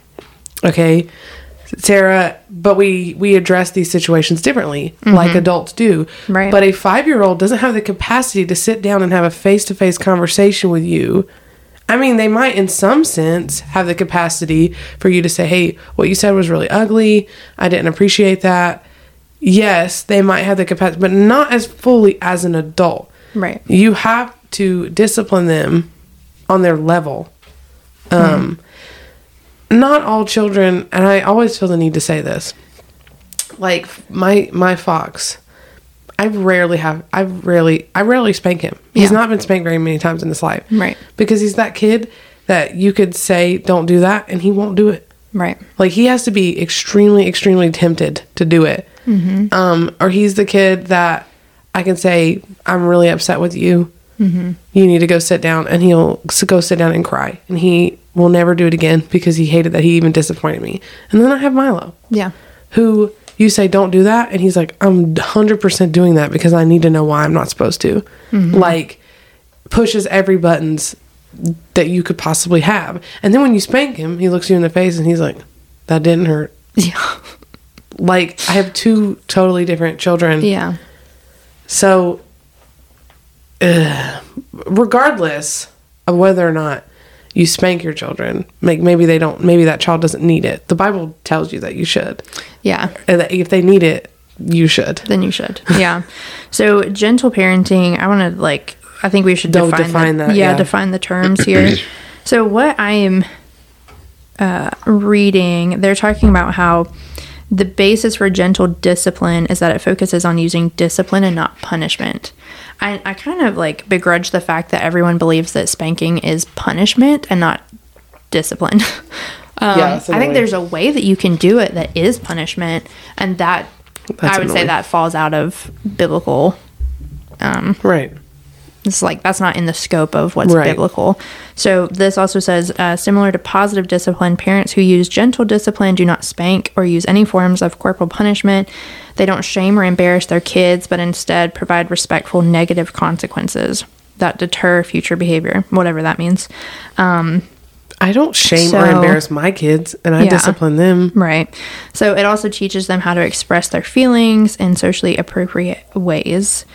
Okay? Sarah, but we address these situations differently, like adults do. Right. But a 5-year-old doesn't have the capacity to sit down and have a face-to-face conversation with you. I mean, they might, in some sense, have the capacity for you to say, hey, what you said was really ugly. I didn't appreciate that. Yes, they might have the capacity, but not as fully as an adult. Right. You have to discipline them on their level. Not all children, and I always feel the need to say this, like my fox, I rarely spank him. He's not been spanked very many times in his life. Right. Because he's that kid that you could say, don't do that, and he won't do it. Right. Like, he has to be extremely, extremely tempted to do it. Mm-hmm. Or he's the kid that I can say, I'm really upset with you. Mm-hmm. You need to go sit down, and he'll go sit down and cry. And he will never do it again because he hated that he even disappointed me. And then I have Milo. Yeah. Who you say, don't do that. And he's like, I'm 100% doing that because I need to know why I'm not supposed to. Mm-hmm. Like, pushes every buttons that you could possibly have. And then when you spank him, he looks you in the face and he's like, that didn't hurt. Yeah. Like, I have two totally different children. Yeah. So, regardless of whether or not you spank your children, like, maybe that child doesn't need it. The Bible tells you that you should. Yeah. And that if they need it, you should. Then you should. Yeah. So, gentle parenting, I want to, like, I think we should define that. Yeah, define the terms here. So, what I am reading, they're talking about how The basis for gentle discipline is that it focuses on using discipline and not punishment. I kind of like begrudge the fact that everyone believes that spanking is punishment and not discipline. I think there's a way that you can do it that is punishment, and I would say that falls out of biblical. Right. It's like that's not in the scope of what's biblical. So this also says, similar to positive discipline, parents who use gentle discipline do not spank or use any forms of corporal punishment. They don't shame or embarrass their kids, but instead provide respectful negative consequences that deter future behavior, whatever that means. I don't shame or embarrass my kids, and I discipline them. Right. So it also teaches them how to express their feelings in socially appropriate ways.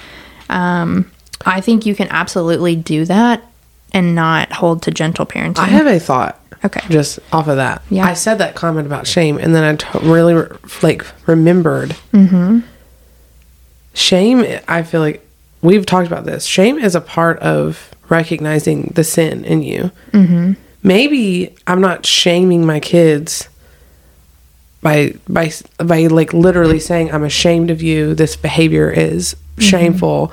I think you can absolutely do that and not hold to gentle parenting. I have a thought. Okay. Just off of that. Yeah. I said that comment about shame, and then I remembered. Mm-hmm. Shame, I feel like we've talked about this. Shame is a part of recognizing the sin in you. Mm-hmm. Maybe I'm not shaming my kids by like literally saying I'm ashamed of you. This behavior is shameful,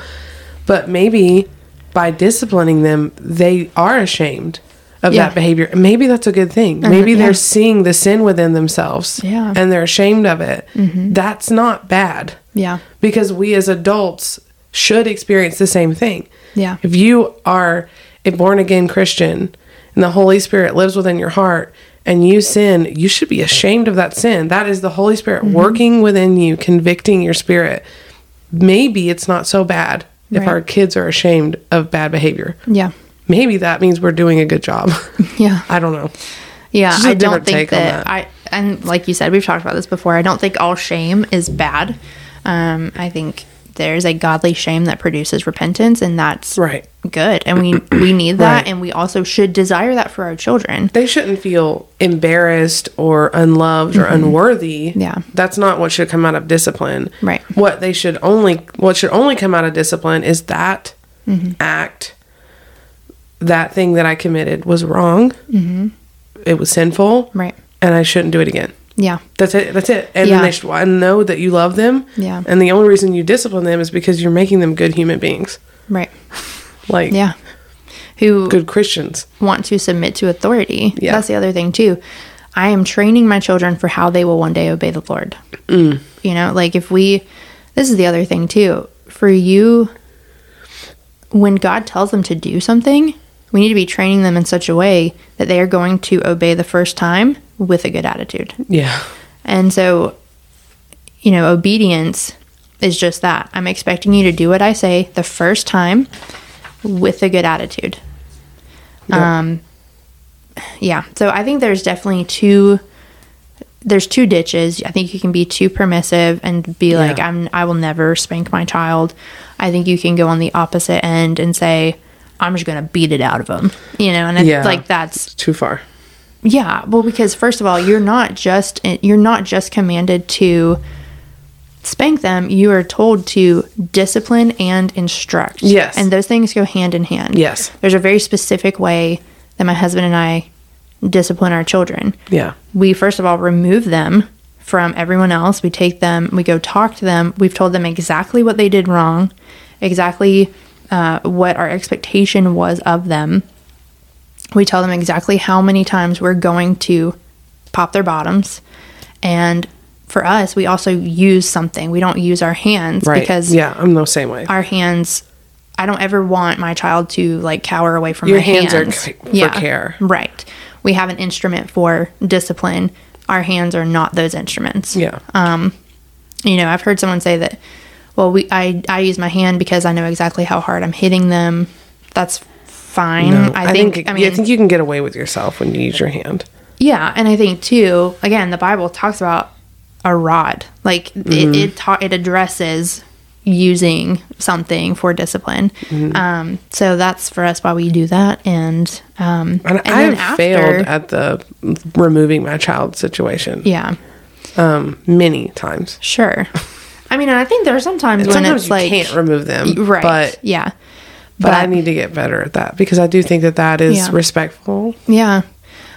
but maybe by disciplining them, they are ashamed of that behavior. Maybe that's a good thing. Maybe they're seeing the sin within themselves and they're ashamed of it. Mm-hmm. That's not bad. Yeah, because we as adults should experience the same thing. Yeah, if you are a born again Christian, and the Holy Spirit lives within your heart, and you sin, you should be ashamed of that sin. That is the Holy Spirit working within you, convicting your spirit. Maybe it's not so bad if our kids are ashamed of bad behavior. Yeah. Maybe that means we're doing a good job. Yeah. I don't know. Yeah, I don't think that, and like you said, we've talked about this before, I don't think all shame is bad. I think there's a godly shame that produces repentance, and that's good, and we need that, and we also should desire that for our children. They shouldn't feel embarrassed or unloved or unworthy. Yeah, that's not what should come out of discipline. Right. What should only come out of discipline is that act, that thing that I committed was wrong. Mm-hmm. It was sinful. Right. And I shouldn't do it again. Yeah. That's it. And then they should know that you love them. Yeah. And the only reason you discipline them is because you're making them good human beings. Right. Like, yeah. Who good Christians want to submit to authority. Yeah. That's the other thing too. I am training my children for how they will one day obey the Lord. Mm. You know, like this is the other thing too. For you, when God tells them to do something, we need to be training them in such a way that they are going to obey the first time with a good attitude. Yeah. And so, you know, obedience is just that. I'm expecting you to do what I say the first time with a good attitude. Yeah. So I think there's definitely two ditches. I think you can be too permissive and be like, I will never spank my child. I think you can go on the opposite end and say, I'm just going to beat it out of them, you know, and it's like, that's it's too far. Yeah. Well, because first of all, you're not just commanded to spank them. You are told to discipline and instruct. Yes. And those things go hand in hand. Yes. There's a very specific way that my husband and I discipline our children. Yeah. We, first of all, remove them from everyone else. We take them, we go talk to them. We've told them exactly what they did wrong, exactly what our expectation was of them. We tell them exactly how many times we're going to pop their bottoms. And for us, we also use something. We don't use our hands because I'm the same way. Our hands, I don't ever want my child to like cower away from my hands. Your hands are for care. Right. We have an instrument for discipline. Our hands are not those instruments. Yeah. You know, I've heard someone say that, well, I use my hand because I know exactly how hard I'm hitting them. That's fine. No, I think you can get away with yourself when you use your hand. Yeah, and I think too, again, the Bible talks about a rod. Like it addresses using something for discipline. Mm-hmm. So that's for us why we do that. And I have failed at the removing my child situation. Yeah. Many times. Sure. I mean, I think there are sometimes when it's you like can't remove them, right? But yeah, but I need to get better at that because I do think that is respectful. Yeah,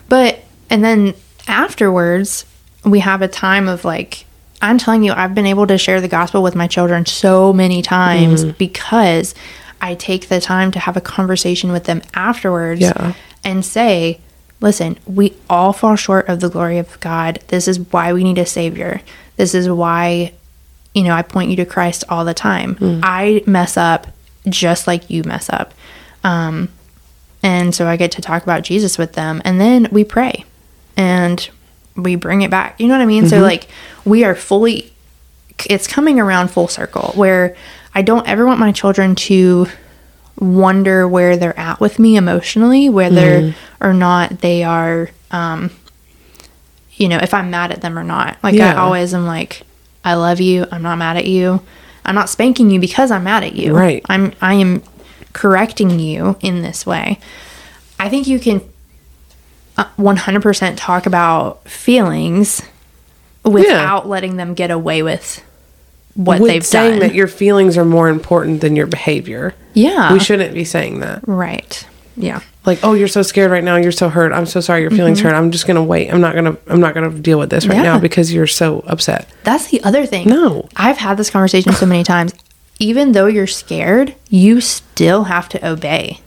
but and then afterwards we have a time of like I'm telling you, I've been able to share the gospel with my children so many times because I take the time to have a conversation with them afterwards and say, listen, we all fall short of the glory of God. This is why we need a savior. This is why, you know, I point you to Christ all the time. I mess up just like you mess up. And so I get to talk about Jesus with them, and then we pray and we bring it back. You know what I mean? So like we are fully, it's coming around full circle where I don't ever want my children to wonder where they're at with me emotionally, whether or not they are, you know, if I'm mad at them or not. Like I always am like, I love you. I'm not mad at you. I'm not spanking you because I'm mad at you. Right. I am correcting you in this way. I think you can 100% talk about feelings without letting them get away with what they've saying done. Saying that your feelings are more important than your behavior. Yeah. We shouldn't be saying that. Right. Yeah. Like, oh, you're so scared right now. You're so hurt. I'm so sorry. Your feelings hurt. I'm just going to wait. I'm not going to deal with this right now because you're so upset. That's the other thing. No. I've had this conversation so many times. Even though you're scared, you still have to obey.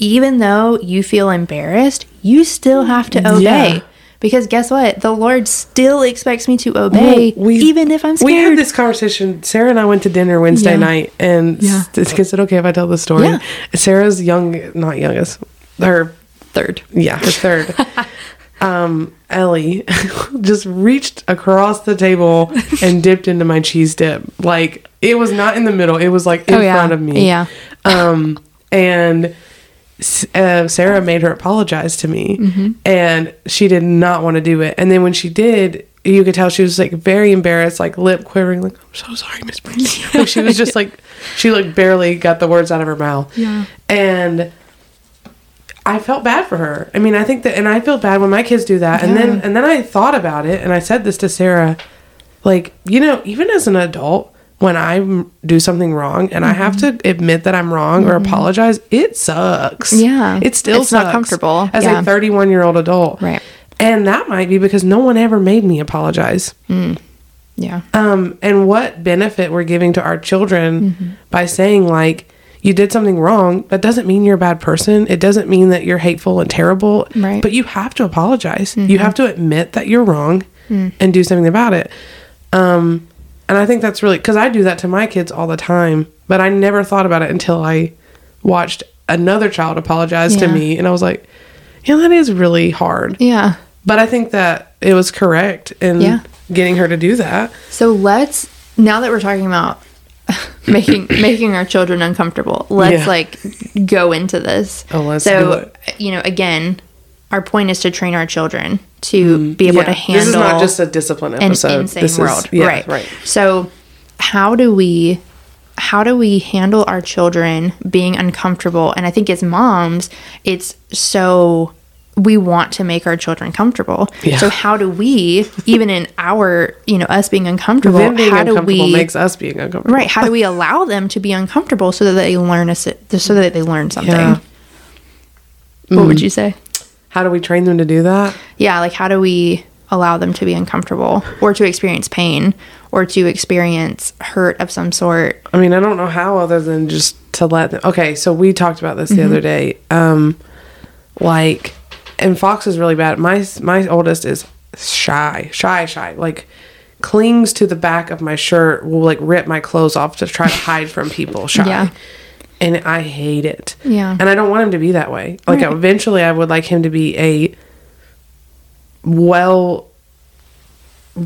Even though you feel embarrassed, you still have to obey. Yeah. Because guess what? The Lord still expects me to obey, even if I'm scared. We had this conversation. Sarah and I went to dinner Wednesday night, and is it okay if I tell the story? Yeah. Sarah's her third. Ellie just reached across the table and dipped into my cheese dip. Like, it was not in the middle. It was like in front of me. Yeah. And Sarah made her apologize to me, and she did not want to do it. And then when she did, you could tell she was like very embarrassed, like lip quivering, like, I'm so sorry, Miss Brandy. Like, she was just like, she like barely got the words out of her mouth. Yeah. And I felt bad for her. I mean, I think that, and I feel bad when my kids do that. Yeah. And then I thought about it, and I said this to Sarah, like, you know, even as an adult, when I do something wrong and I have to admit that I'm wrong or apologize, it sucks. Yeah. It still sucks. It's not comfortable. As a 31-year-old adult. Right. And that might be because no one ever made me apologize. Mm. Yeah. And what benefit we're giving to our children by saying, like, you did something wrong. That doesn't mean you're a bad person. It doesn't mean that you're hateful and terrible. Right. But you have to apologize. You have to admit that you're wrong and do something about it. And I think that's really... Because I do that to my kids all the time. But I never thought about it until I watched another child apologize to me. And I was like, yeah, that is really hard. Yeah. But I think that it was correct in getting her to do that. So let's... Now that we're talking about... making our children uncomfortable. Let's like go into this. Oh, let's do it. So, you know, again, our point is to train our children to be able to handle. This is not just a discipline episode. An insane world, right? So, how do we handle our children being uncomfortable? And I think as moms, it's so we want to make our children comfortable. Yeah. So how do we, even in our, you know, us being uncomfortable, makes us being uncomfortable. Right. How do we allow them to be uncomfortable so that they learn something? Yeah. What would you say? How do we train them to do that? Yeah. Like, how do we allow them to be uncomfortable or to experience pain or to experience hurt of some sort? I mean, I don't know how other than just to let them. Okay. So we talked about this the other day. Like, and Fox is really bad. My oldest is shy. Like, clings to the back of my shirt, will like rip my clothes off to try to hide from people. Shy. Yeah. And I hate it. Yeah. And I don't want him to be that way. Like, right. Eventually I would like him to be a well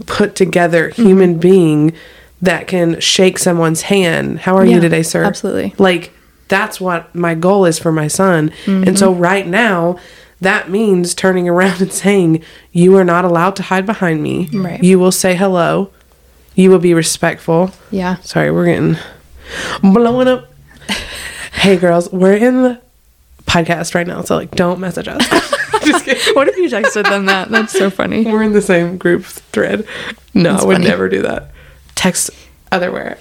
put together human being that can shake someone's hand. How are you today, sir? Absolutely. Like, that's what my goal is for my son. And so right now, that means turning around and saying, you are not allowed to hide behind me. Right. You will say hello. You will be respectful. Yeah. Sorry, we're getting blowing up. Hey, girls, we're in the podcast right now, so, like, don't message us. Just kidding. What if you texted them that? That's so funny. We're in the same group thread. No, I would never do that. Text otherwhere.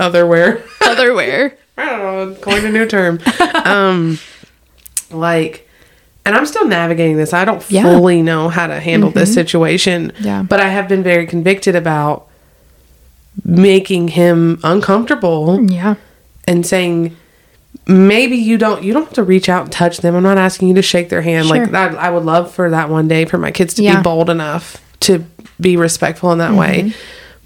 Otherwhere. I don't know. Coined a new term. And I'm still navigating this. I don't fully know how to handle this situation. Yeah. But I have been very convicted about making him uncomfortable. Yeah. And saying, maybe you don't have to reach out and touch them. I'm not asking you to shake their hand. Sure. Like that, I would love for that one day for my kids to be bold enough to be respectful in that way.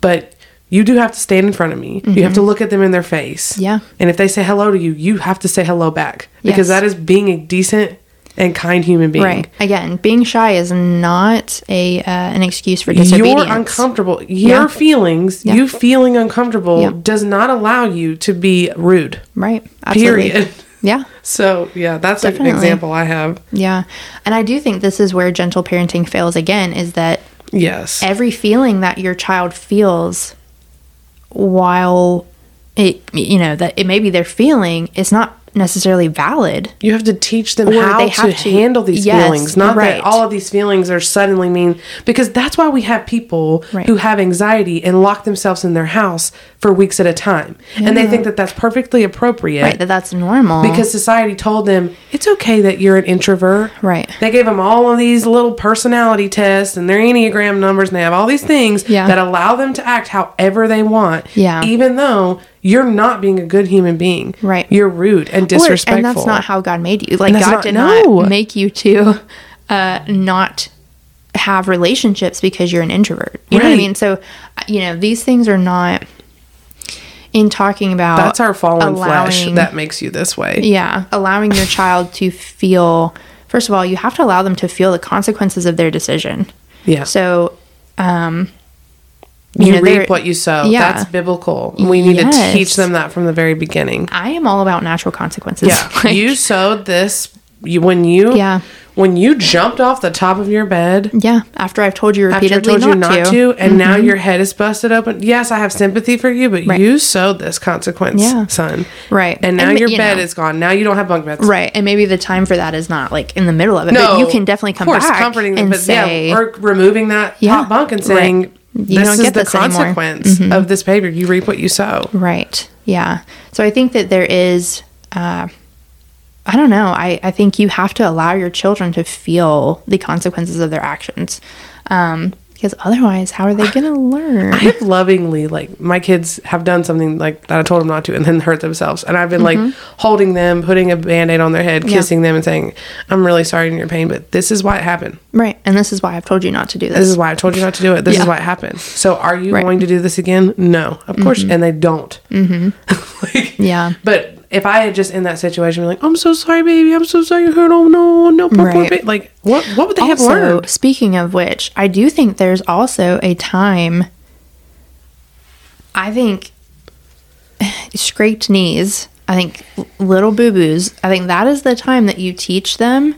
But you do have to stand in front of me. You have to look at them in their face. Yeah. And if they say hello to you, you have to say hello back, because that is being a decent and kind human being. Right. Again, being shy is not an excuse for disobedience. You're uncomfortable. Your feelings, you feeling uncomfortable, does not allow you to be rude. Right. Absolutely. Period. Yeah. So, yeah, that's definitely an example I have. Yeah. And I do think this is where gentle parenting fails again, is that every feeling that your child feels, while it may be their feeling, it's not necessarily valid. You have to teach them how to handle these feelings, not that all of these feelings are suddenly mean, because that's why we have people who have anxiety and lock themselves in their house for weeks at a time, and they think that that's perfectly appropriate, that's normal, because society told them it's okay that you're an introvert. They gave them all of these little personality tests and their Enneagram numbers, and they have all these things that allow them to act however they want, even though you're not being a good human being. Right. You're rude and disrespectful. And that's not how God made you. Like, God did not make you to not have relationships because you're an introvert. You know what I mean? So, these things are not, in talking about... That's our fallen flesh that makes you this way. Yeah. Allowing your child to feel... First of all, you have to allow them to feel the consequences of their decision. Yeah. So, You reap what you sow. Yeah. That's biblical. We need to teach them that from the very beginning. I am all about natural consequences. Yeah. You sowed this when you jumped off the top of your bed. Yeah. After I've told you repeatedly not to. And now your head is busted open. Yes, I have sympathy for you, but you sowed this consequence, son. Right. And now your bed is gone. Now you don't have bunk beds. Right. And maybe the time for that is not like in the middle of it. No, but you can definitely come back, comforting them, but say... Or removing that top bunk and saying... Right. You don't get the consequence of this behavior. You reap what you sow. Right. Yeah. So I think that there is, I don't know. I think you have to allow your children to feel the consequences of their actions. Because otherwise, how are they going to learn? I have lovingly, my kids have done something that I told them not to and then hurt themselves. And I've been, holding them, putting a Band-Aid on their head, kissing them and saying, I'm really sorry in your pain, but this is why it happened. Right. And this is why I've told you not to do this. This is why I told you not to do it. This is why it happened. So are you going to do this again? No. Of course. And they don't. Mm-hmm. Yeah. But if I had just in that situation been like, I'm so sorry, baby. I'm so sorry. No. Poor baby. What would they have learned? Speaking of which, I do think there's also a time, I think, scraped knees, I think little boo-boos, I think that is the time that you teach them.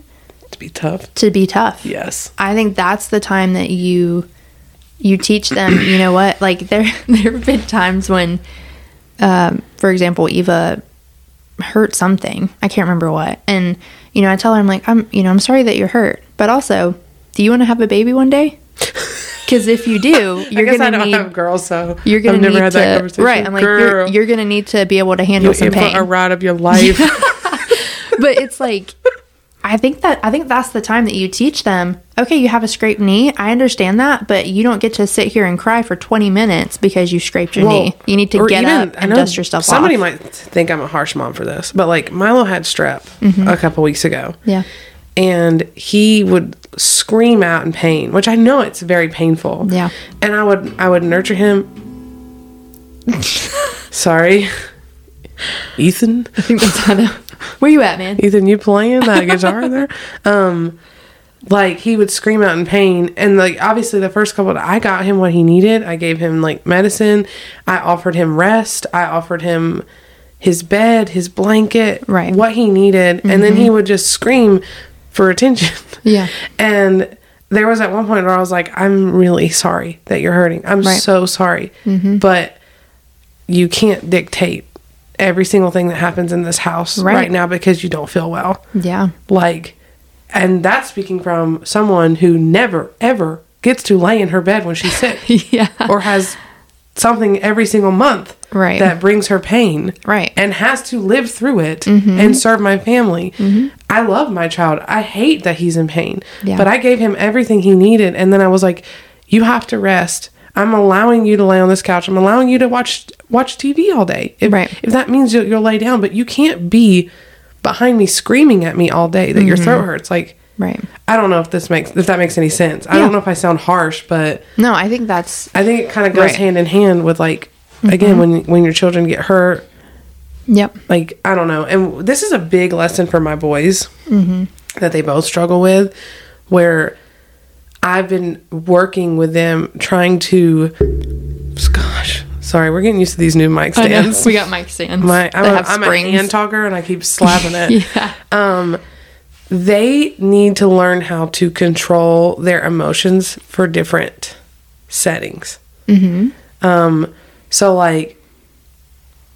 To be tough. To be tough. Yes. I think that's the time that you teach them, you know what? Like, there have been times when, for example, Eva... hurt something, I can't remember what, and I tell her, I'm like, I'm sorry that you're hurt, but also, do you want to have a baby one day? Because if you do, you're gonna need... I don't have girls, so you're gonna never had that conversation. Right. I'm like, you're gonna need to be able to handle some pain a ride of your life. But it's like, I think that's the time that you teach them, okay, you have a scraped knee, I understand that, but you don't get to sit here and cry for 20 minutes because you scraped your knee. You need to get up and dust yourself off. Somebody might think I'm a harsh mom for this, but Milo had strep a couple weeks ago. Yeah. And he would scream out in pain, which I know it's very painful. Yeah. And I would nurture him. Sorry. Ethan? I think that's how to... Where you at, man? Ethan, you playing that guitar there? He would scream out in pain. And, obviously, the first couple, I got him what he needed. I gave him, medicine. I offered him rest. I offered him his bed, his blanket, what he needed. Mm-hmm. And then he would just scream for attention. Yeah. And there was at one point where I was like, I'm really sorry that you're hurting. I'm so sorry. Mm-hmm. But you can't dictate every single thing that happens in this house right now because you don't feel well. Yeah. And that's speaking from someone who never, ever gets to lay in her bed when she's sick. Yeah. Or has something every single month that brings her pain. Right. And has to live through it and serve my family. Mm-hmm. I love my child. I hate that he's in pain. Yeah. But I gave him everything he needed. And then I was like, you have to rest. I'm allowing you to lay on this couch. I'm allowing you to watch TV all day. If that means you'll lay down, but you can't be behind me screaming at me all day that your throat hurts. Like, right. I don't know if that makes any sense. I don't know if I sound harsh, but no, I think it kind of goes hand in hand with like, again, when your children get hurt. Yep. Like, I don't know. And this is a big lesson for my boys that they both struggle with, where I've been working with them trying to, gosh, sorry, we're getting used to these new mic stands. We got mic stands. I'm a hand talker and I keep slapping it. They need to learn how to control their emotions for different settings. So like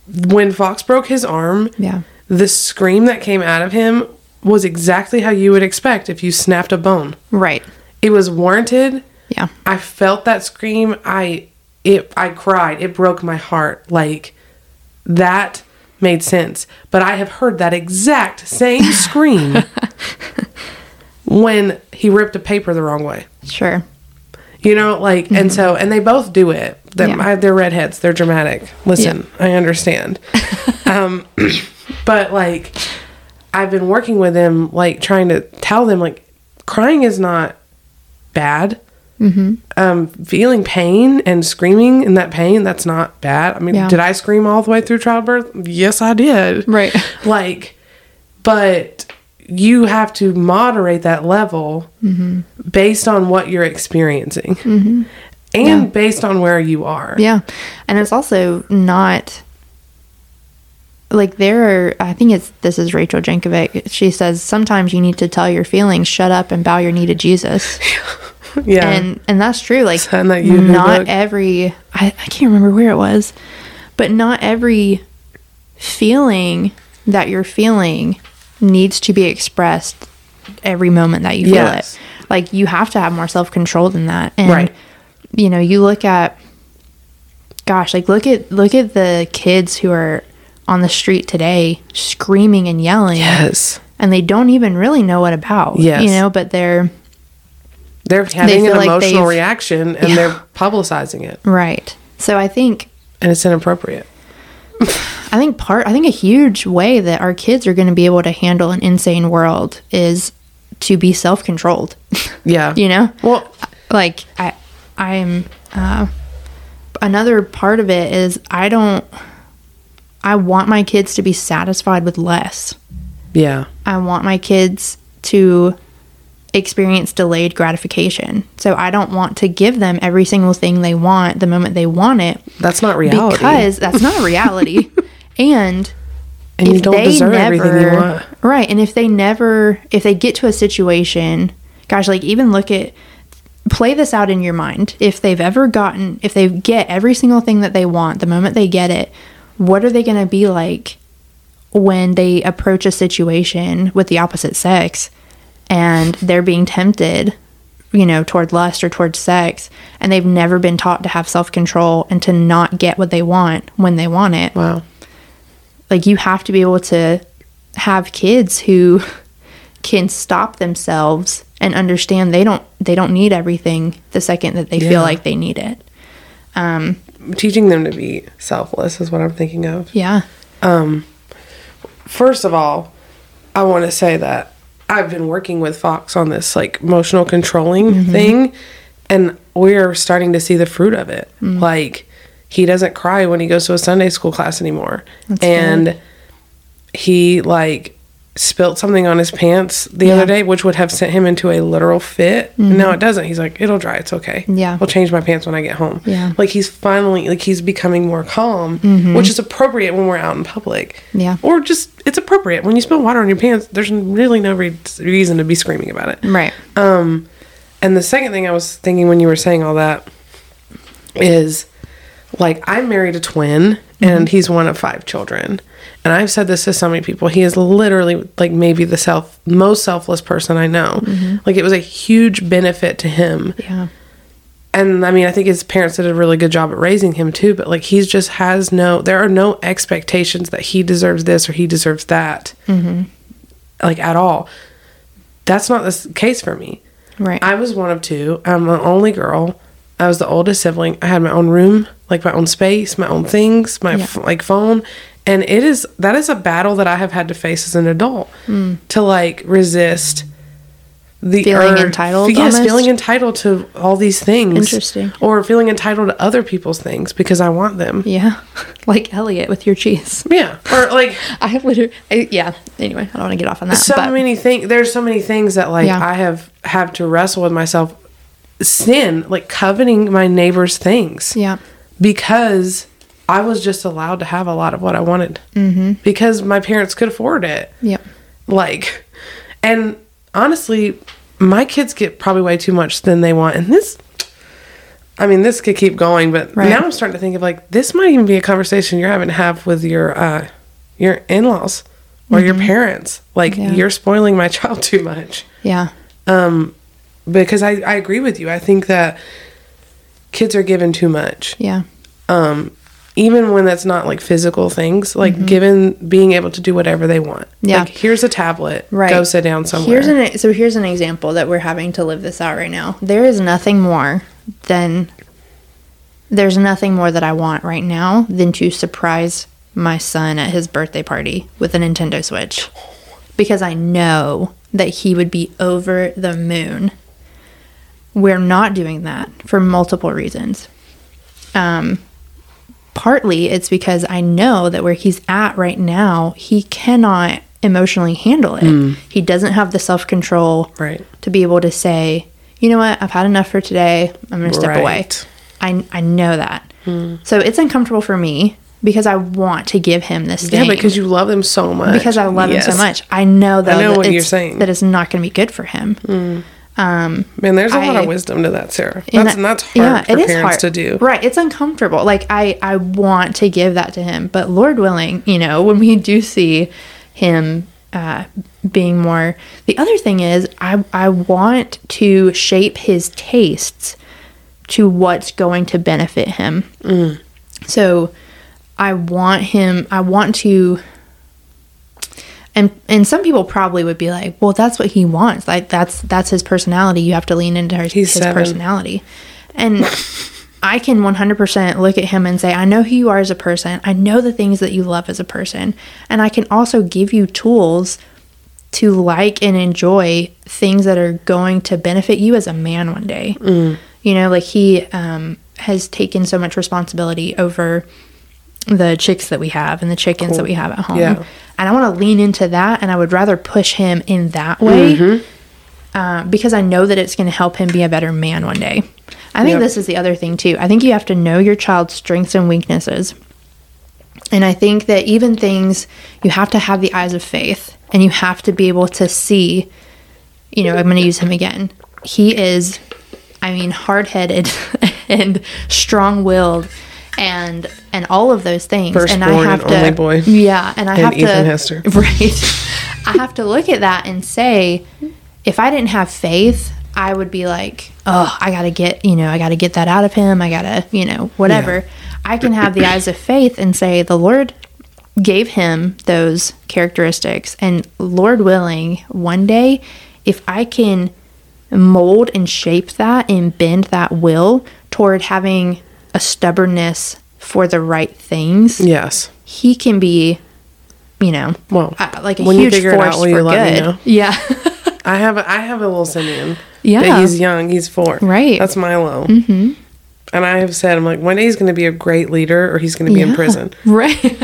when Fox broke his arm, the scream that came out of him was exactly how you would expect if you snapped a bone. Right. It was warranted. Yeah. I felt that scream. I cried. It broke my heart. Like, that made sense. But I have heard that exact same scream when he ripped a paper the wrong way. Sure. You know, like, and so, and they both do it. They're redheads. They're dramatic. Listen, I understand. But like, I've been working with them, like trying to tell them, like, crying is not bad. Feeling pain and screaming in that pain, that's not bad. I mean, did I scream all the way through childbirth? Yes, I did. Right. Like, but you have to moderate that level based on what you're experiencing and based on where you are. Yeah. And it's also not like there are, I think this is Rachel Jankovic. She says, sometimes you need to tell your feelings, shut up and bow your knee to Jesus. Yeah. And that's true. Like, that not every, I can't remember where it was, but not every feeling that you're feeling needs to be expressed every moment that you feel it. Like, you have to have more self-control than that. And, you know, you look at, gosh, like look at the kids who are on the street today screaming and yelling. Yes. And they don't even really know what about, you know, but they're having an emotional reaction and they're publicizing it. Right. So I think, and it's inappropriate. I think a huge way that our kids are going to be able to handle an insane world is to be self-controlled. Yeah. You know? Well, like I'm another part of it is I want my kids to be satisfied with less. Yeah. I want my kids to experience delayed gratification. So I don't want to give them every single thing they want the moment they want it. That's not reality. Because that's not reality. And you don't deserve everything you want. Right. And if they get to a situation, gosh, like even play this out in your mind. If they get every single thing that they want the moment they get it, what are they going to be like when they approach a situation with the opposite sex and they're being tempted, you know, toward lust or toward sex, and they've never been taught to have self-control and to not get what they want when they want it. Wow. Like, you have to be able to have kids who can stop themselves and understand they don't need everything the second that they feel like they need it. Teaching them to be selfless is what I'm thinking of. Yeah. First of all, I want to say that I've been working with Fox on this like emotional controlling thing, and we're starting to see the fruit of it. Like, he doesn't cry when he goes to a Sunday school class anymore. That's and good. He like spilt something on his pants the other day, which would have sent him into a literal fit. No, it doesn't. He's like, it'll dry. It's okay. Yeah. I'll change my pants when I get home. Yeah. Like, he's finally, like, he's becoming more calm, which is appropriate when we're out in public. Yeah. Or just, it's appropriate. When you spill water on your pants, there's really no reason to be screaming about it. Right. And the second thing I was thinking when you were saying all that is, like, I married a twin, and he's one of 5 children. And I've said this to so many people. He is literally, like, maybe the most selfless person I know. Like, it was a huge benefit to him. Yeah. And, I mean, I think his parents did a really good job at raising him, too. But, like, he just has there are no expectations that he deserves this or he deserves that. Like, at all. That's not the case for me. Right. I was one of 2. I'm an only girl. I was the oldest sibling. I had my own room, like my own space, my own things, my phone. And that is a battle that I have had to face as an adult to like resist feeling entitled to all these things. Interesting. Or feeling entitled to other people's things because I want them. Yeah. Like Elliot with your cheese. Yeah. Or like anyway, I don't want to get off on that. There's so many things that like I have to wrestle with myself. Sin, like coveting my neighbor's things. Yeah. Because I was just allowed to have a lot of what I wanted. Mm-hmm. Because my parents could afford it. Yeah. Like, and honestly, my kids get probably way too much than they want. And this could keep going, but now I'm starting to think of like, this might even be a conversation you're having to have with your in-laws or your parents. Like you're spoiling my child too much. Yeah. Because I agree with you. I think that kids are given too much. Yeah. Even when that's not like physical things, like being able to do whatever they want. Yeah. Like, here's a tablet. Right. Go sit down somewhere. Here's an example that we're having to live this out right now. There's nothing more that I want right now than to surprise my son at his birthday party with a Nintendo Switch. Because I know that he would be over the moon. We're not doing that for multiple reasons. Partly it's because I know that where he's at right now, he cannot emotionally handle it. He doesn't have the self-control to be able to say, you know what, I've had enough for today. I'm going to step away. I know that. So it's uncomfortable for me because I want to give him this thing. Yeah, because you love him so much. Because I love him so much. I know, though, that it's not going to be good for him. Man, there's a lot of wisdom to that, Sarah. That's hard for parents to do. Right. It's uncomfortable. Like, I want to give that to him. But Lord willing, you know, when we do see him being more... The other thing is, I want to shape his tastes to what's going to benefit him. So, I want to... And some people probably would be like, well, that's what he wants. Like, that's his personality. You have to lean into his personality. And I can 100% look at him and say, I know who you are as a person. I know the things that you love as a person. And I can also give you tools to like and enjoy things that are going to benefit you as a man one day. You know, like he has taken so much responsibility over the chicks that we have and the chickens that we have at home. Yeah. And I want to lean into that, and I would rather push him in that way because I know that it's going to help him be a better man one day. I think this is the other thing, too. I think you have to know your child's strengths and weaknesses. And I think that even things, you have to have the eyes of faith, and you have to be able to see, you know, I'm going to use him again. He is, hard-headed and strong-willed. And all of those things. Firstborn and I have and to, only boy. Yeah, and I have Ethan to. And Hester. Right. I have to look at that and say, if I didn't have faith, I would be like, oh, I got to get that out of him. I got to, whatever. Yeah. I can have the eyes of faith and say, the Lord gave him those characteristics. And Lord willing, one day, if I can mold and shape that and bend that will toward having a stubbornness for the right things. Yes. He can be, like a huge force for good. Yeah. I have a little Simeon. Yeah. He's young. He's 4. Right. That's Milo. Mm-hmm. And I have said, I'm like, one day he's going to be a great leader or he's going to be in prison. Right.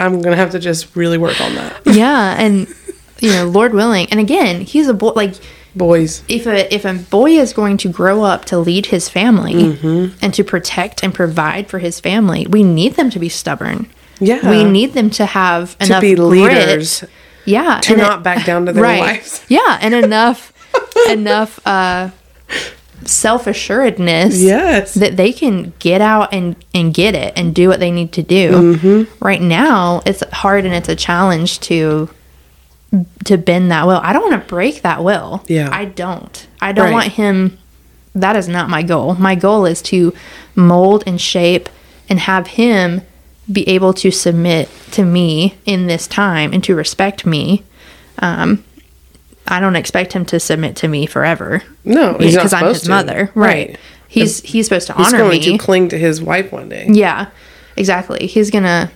I'm going to have to just really work on that. Yeah. And, Lord willing. And again, he's a boy. Like, boys. If a boy is going to grow up to lead his family and to protect and provide for his family, we need them to be stubborn. Yeah. We need them to have enough to be leaders. Grit, to not back down to their wives. Yeah, and enough self-assuredness that they can get out and get it and do what they need to do. Mm-hmm. Right now, it's hard and it's a challenge to bend that will. I don't want to break that will. Yeah. I don't want him. That is not my goal. My goal is to mold and shape and have him be able to submit to me in this time and to respect me. I don't expect him to submit to me forever. No, because I'm his mother. Right. He's supposed to honor me. He's going to cling to his wife one day. Yeah, exactly. He's going to,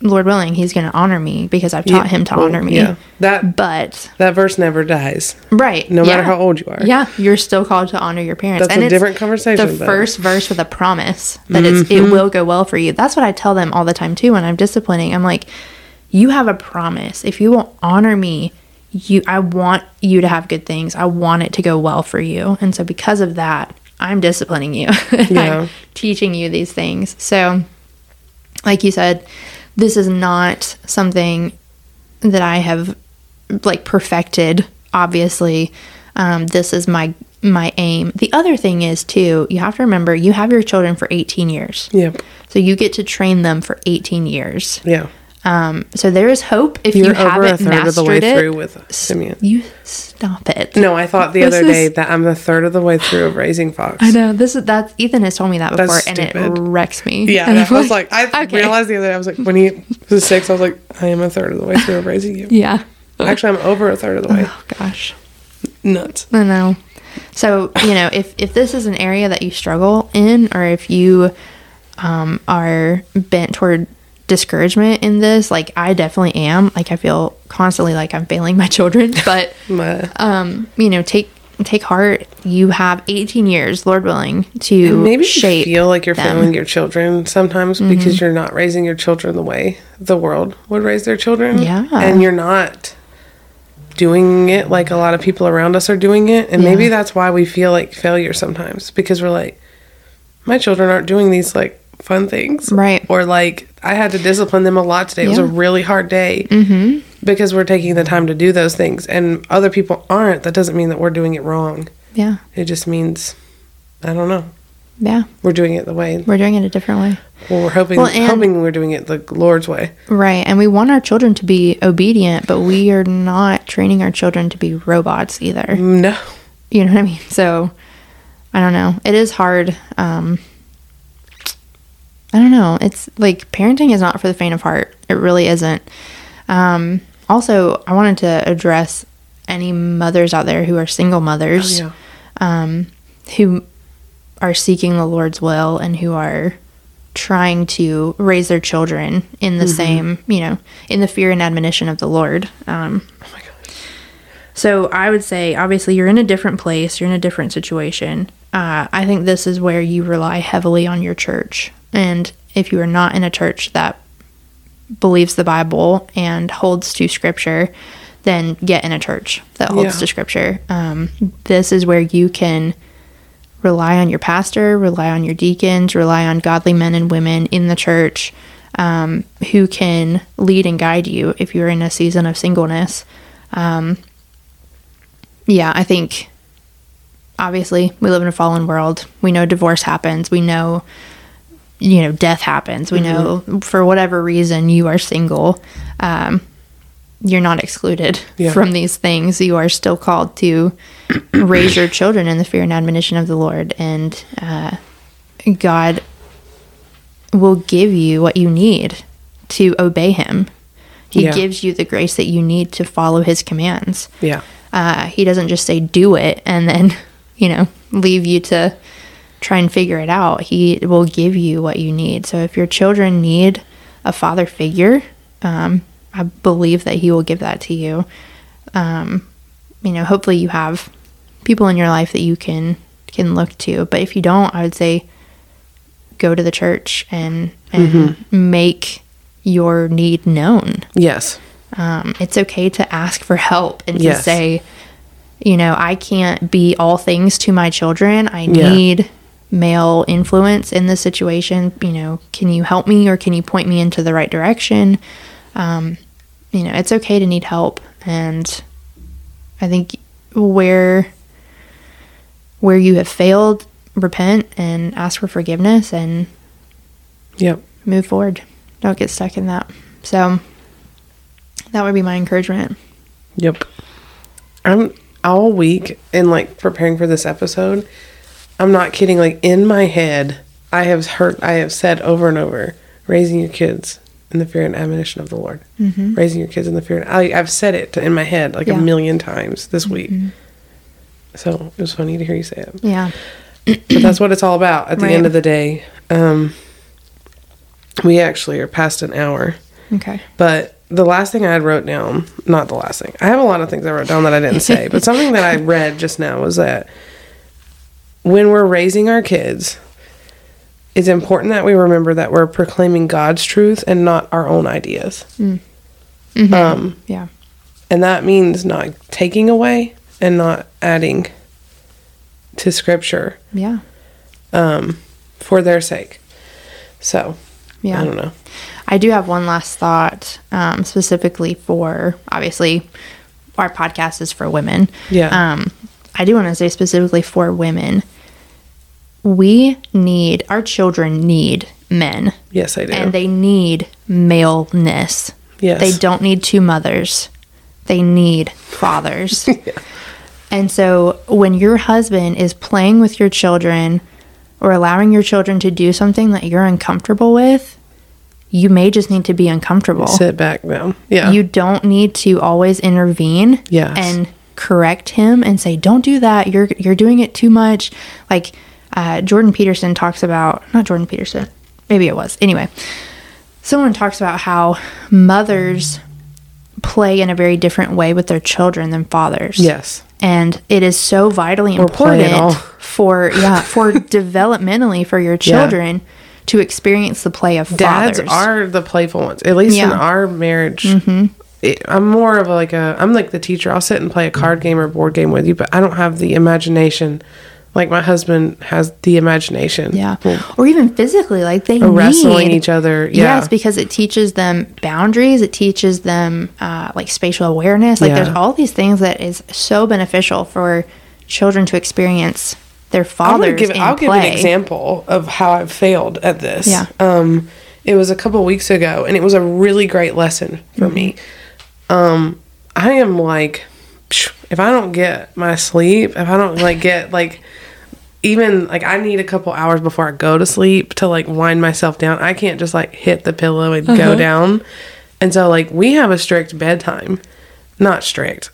Lord willing, he's going to honor me because I've taught him to honor me. Yeah. That verse never dies. Right. No matter how old you are. Yeah. You're still called to honor your parents. That's a different conversation. The first verse with a promise that it will go well for you. That's what I tell them all the time too when I'm disciplining. I'm like, you have a promise. If you will honor me, I want you to have good things. I want it to go well for you. And so because of that, I'm disciplining you. I'm teaching you these things. So like you said, this is not something that I have like perfected, obviously. This is my aim. The other thing is too, you have to remember you have your children for 18 years. Yeah. So you get to train them for 18 years. Yeah. So there is hope if you haven't mastered it. You're over a third of the way through with Simeon. You stop it. No, I thought the other day that I'm a third of the way through of raising Fox. I know. Ethan has told me that before, and it wrecks me. Yeah. I was like, realized the other day, I was like, when he was 6, I was like, I am a third of the way through of raising you. Yeah. Actually, I'm over a third of the way. Oh, gosh. Nuts. I know. So, if this is an area that you struggle in, or if you are bent toward discouragement in this, like I definitely am, like I feel constantly like I'm failing my children, but take heart. You have 18 years, Lord willing, to and maybe shape you feel like you're failing your children sometimes because you're not raising your children the way the world would raise their children, and you're not doing it like a lot of people around us are doing it, and maybe that's why we feel like failure sometimes, because we're like, my children aren't doing these like fun things, right? Or like, I had to discipline them a lot today. It was a really hard day because we're taking the time to do those things, and other people aren't. That doesn't mean that we're doing it wrong. Yeah. It just means, I don't know. Yeah. We're doing it the way. We're doing it a different way. Well, we're hoping we're doing it the Lord's way. Right. And we want our children to be obedient, but we are not training our children to be robots either. No. You know what I mean? So, I don't know. It is hard. I don't know. It's like parenting is not for the faint of heart. It really isn't. Also, I wanted to address any mothers out there who are single mothers, who are seeking the Lord's will and who are trying to raise their children in the same, in the fear and admonition of the Lord. Oh my God. So I would say, obviously, you're in a different place. You're in a different situation. I think this is where you rely heavily on your church. And if you are not in a church that believes the Bible and holds to Scripture, then get in a church that holds to Scripture. This is where you can rely on your pastor, rely on your deacons, rely on godly men and women in the church who can lead and guide you if you're in a season of singleness. I think, obviously, we live in a fallen world. We know divorce happens. We know death happens. We know for whatever reason you are single, you're not excluded from these things. You are still called to raise your children in the fear and admonition of the Lord, and God will give you what you need to obey him. He gives you the grace that you need to follow his commands. He doesn't just say do it and then leave you to try and figure it out. He will give you what you need. So if your children need a father figure, I believe that he will give that to you. Hopefully you have people in your life that you can look to. But if you don't, I would say go to the church and make your need known. Yes. It's okay to ask for help and to say, I can't be all things to my children. I need male influence in this situation. Can you help me, or can you point me into the right direction? It's okay to need help. And I think where you have failed, repent and ask for forgiveness and move forward. Don't get stuck in that. So that would be my encouragement. Yep. I'm all week in preparing for this episode. I'm not kidding. In my head, I have said over and over, raising your kids in the fear and admonition of the Lord. Mm-hmm. Raising your kids in the fear. I've said it in my head a million times this week. So it was funny to hear you say it. Yeah. But that's what it's all about at the end of the day. We actually are past an hour. Okay. But the last thing I had wrote down, not the last thing. I have a lot of things I wrote down that I didn't say, but something that I read just now was that when we're raising our kids, it's important that we remember that we're proclaiming God's truth and not our own ideas. Mm. Mm-hmm. Yeah. And that means not taking away and not adding to scripture. Yeah. For their sake. So, yeah. I don't know. I do have one last thought, specifically for, obviously, our podcast is for women. Yeah. I do want to say specifically for women, we need, our children need men. Yes, I do. And they need maleness. Yes. They don't need two mothers. They need fathers. Yeah. And so when your husband is playing with your children or allowing your children to do something that you're uncomfortable with, you may just need to be uncomfortable. Sit back now. Yeah. You don't need to always intervene. Yes. And correct him and say, don't do that. You're doing it too much. Like, Jordan Peterson talks about, not Jordan Peterson, maybe it was. Anyway, someone talks about how mothers play in a very different way with their children than fathers. Yes. And it is so vitally important for developmentally for your children to experience the play of fathers. Dads are the playful ones, at least in our marriage. Mm-hmm. I'm more of I'm like the teacher. I'll sit and play a card game or board game with you, but I don't have the imagination. Like, my husband has the imagination. Yeah. Or even physically. Like, they need. Wrestling each other. Yeah. Yes, because it teaches them boundaries. It teaches them, spatial awareness. Like, there's all these things that is so beneficial for children to experience their fathers I'll give an example of how I've failed at this. Yeah. It was a couple weeks ago, and it was a really great lesson for me. I am, like, if I don't get my sleep, if I don't, like, get, like... Even, like, I need a couple hours before I go to sleep to, like, wind myself down. I can't just, like, hit the pillow and go down. And so, like, we have a strict bedtime. Not strict.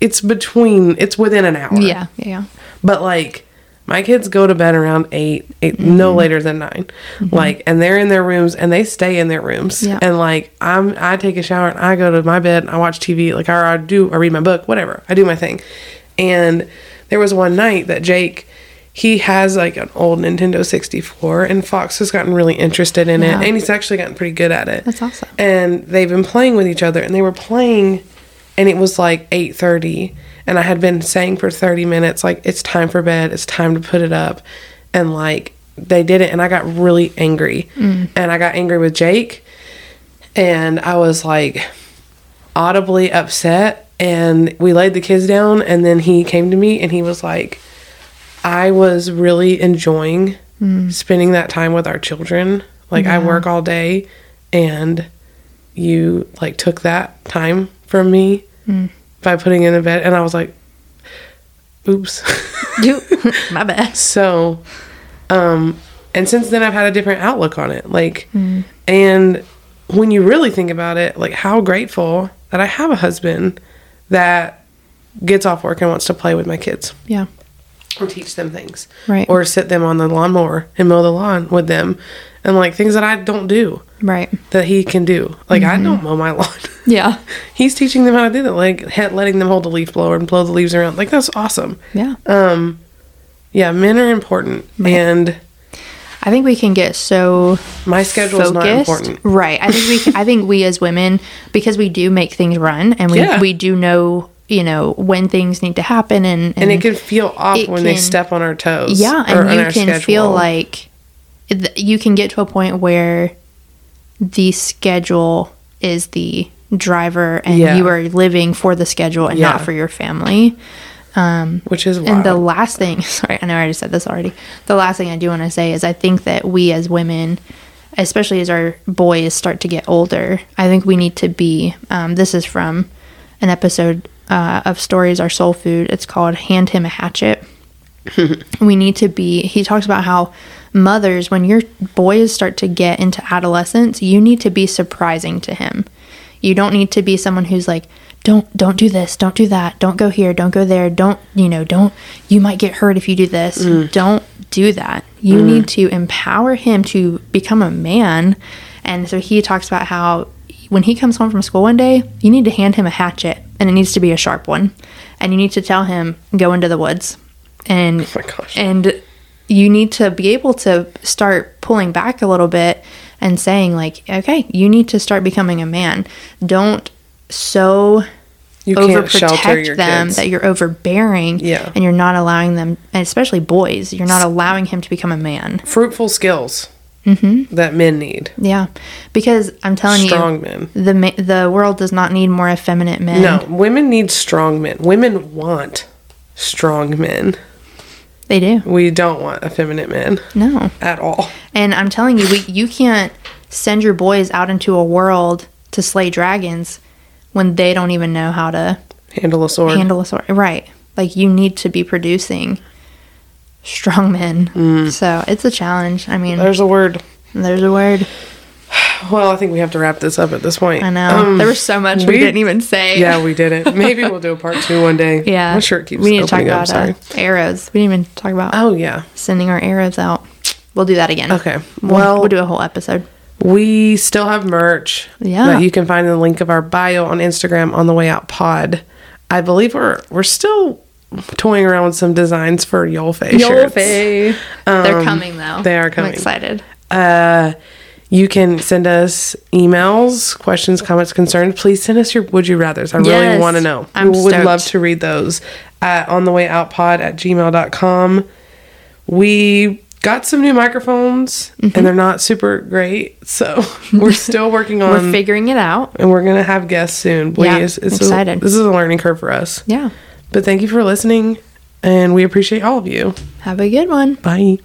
It's within an hour. Yeah, yeah. But, like, my kids go to bed around 8 no later than 9. Mm-hmm. Like, and they're in their rooms, and they stay in their rooms. Yeah. And, like, I take a shower, and I go to my bed, and I watch TV, like, or I read my book, whatever. I do my thing. And... There was one night that Jake, he has, like, an old Nintendo 64, and Fox has gotten really interested in it, and he's actually gotten pretty good at it. That's awesome. And they've been playing with each other, and they were playing, and it was, like, 8:30, and I had been saying for 30 minutes, like, it's time for bed, it's time to put it up, and, like, they did it, and I got really angry, and I got angry with Jake, and I was, like, audibly upset. And we laid the kids down, and then he came to me, and he was like, I was really enjoying spending that time with our children. Like, I work all day, and you, like, took that time from me by putting in a bed. And I was like, oops. My bad. So, and since then I've had a different outlook on it. Like, and when you really think about it, like, how grateful that I have a husband that gets off work and wants to play with my kids. Yeah. Or teach them things. Right. Or sit them on the lawnmower and mow the lawn with them. And, like, things that I don't do. Right. That he can do. Like, I don't mow my lawn. Yeah. He's teaching them how to do that. Like, letting them hold the leaf blower and blow the leaves around. Like, that's awesome. Yeah. Yeah, men are important. Right. And... I think we can get so my schedule is not important. Right. I think we as women, because we do make things run, and we do know, you know, when things need to happen, and it can feel off when they step on our toes. Yeah, and you can feel like you can get to a point where the schedule is the driver, and you are living for the schedule and not for your family. Which is wild. And the last thing, sorry, I know I already said this already. The last thing I do want to say is I think that we as women, especially as our boys start to get older, I think we need to be, this is from an episode of Stories Our Soul Food. It's called Hand Him a Hatchet. We need to be, he talks about how mothers, when your boys start to get into adolescence, you need to be surprising to him. You don't need to be someone who's like, don't do this, don't do that, don't go here, don't go there, don't, you might get hurt if you do this. Mm. Don't do that. You need to empower him to become a man. And so he talks about how when he comes home from school one day, you need to hand him a hatchet, and it needs to be a sharp one. And you need to tell him, go into the woods. And oh my gosh. And you need to be able to start pulling back a little bit and saying, like, okay, you need to start becoming a man. Don't so you overprotect them kids. That you're overbearing, yeah. and you're not allowing them, and especially boys, you're not allowing him to become a man. Fruitful skills mm-hmm. that men need. Yeah, because I'm telling you, strong men. The world does not need more effeminate men. No, women need strong men. Women want strong men. They do. We don't want effeminate men. No. At all. And I'm telling you, you can't send your boys out into a world to slay dragons when they don't even know how to handle a sword. Right. Like, you need to be producing strong men. Mm. So it's a challenge. I mean, there's a word. Well, I think we have to wrap this up at this point. I know. There was so much we didn't even say. Yeah, we didn't. Maybe we'll do a part 2 one day. Yeah. My shirt keeps opening up. We need to talk about arrows. We didn't even talk about sending our arrows out. We'll do that again. Okay. Well, we'll do a whole episode. We still have merch. Yeah. That you can find in the link of our bio on Instagram, On The Way Out Pod. I believe we're still toying around with some designs for Yolfe shirts. Yolfe. They're coming, though. They are coming. I'm excited. You can send us emails, questions, comments, concerns. Please send us your Would You Rathers. I really want to know. We would love to read those at onthewayoutpod@gmail.com. We got some new microphones, mm-hmm. and they're not super great, so we're still working on... We're figuring it out. And we're going to have guests soon. Please. Yeah, excited. This is a learning curve for us. Yeah. But thank you for listening, and we appreciate all of you. Have a good one. Bye.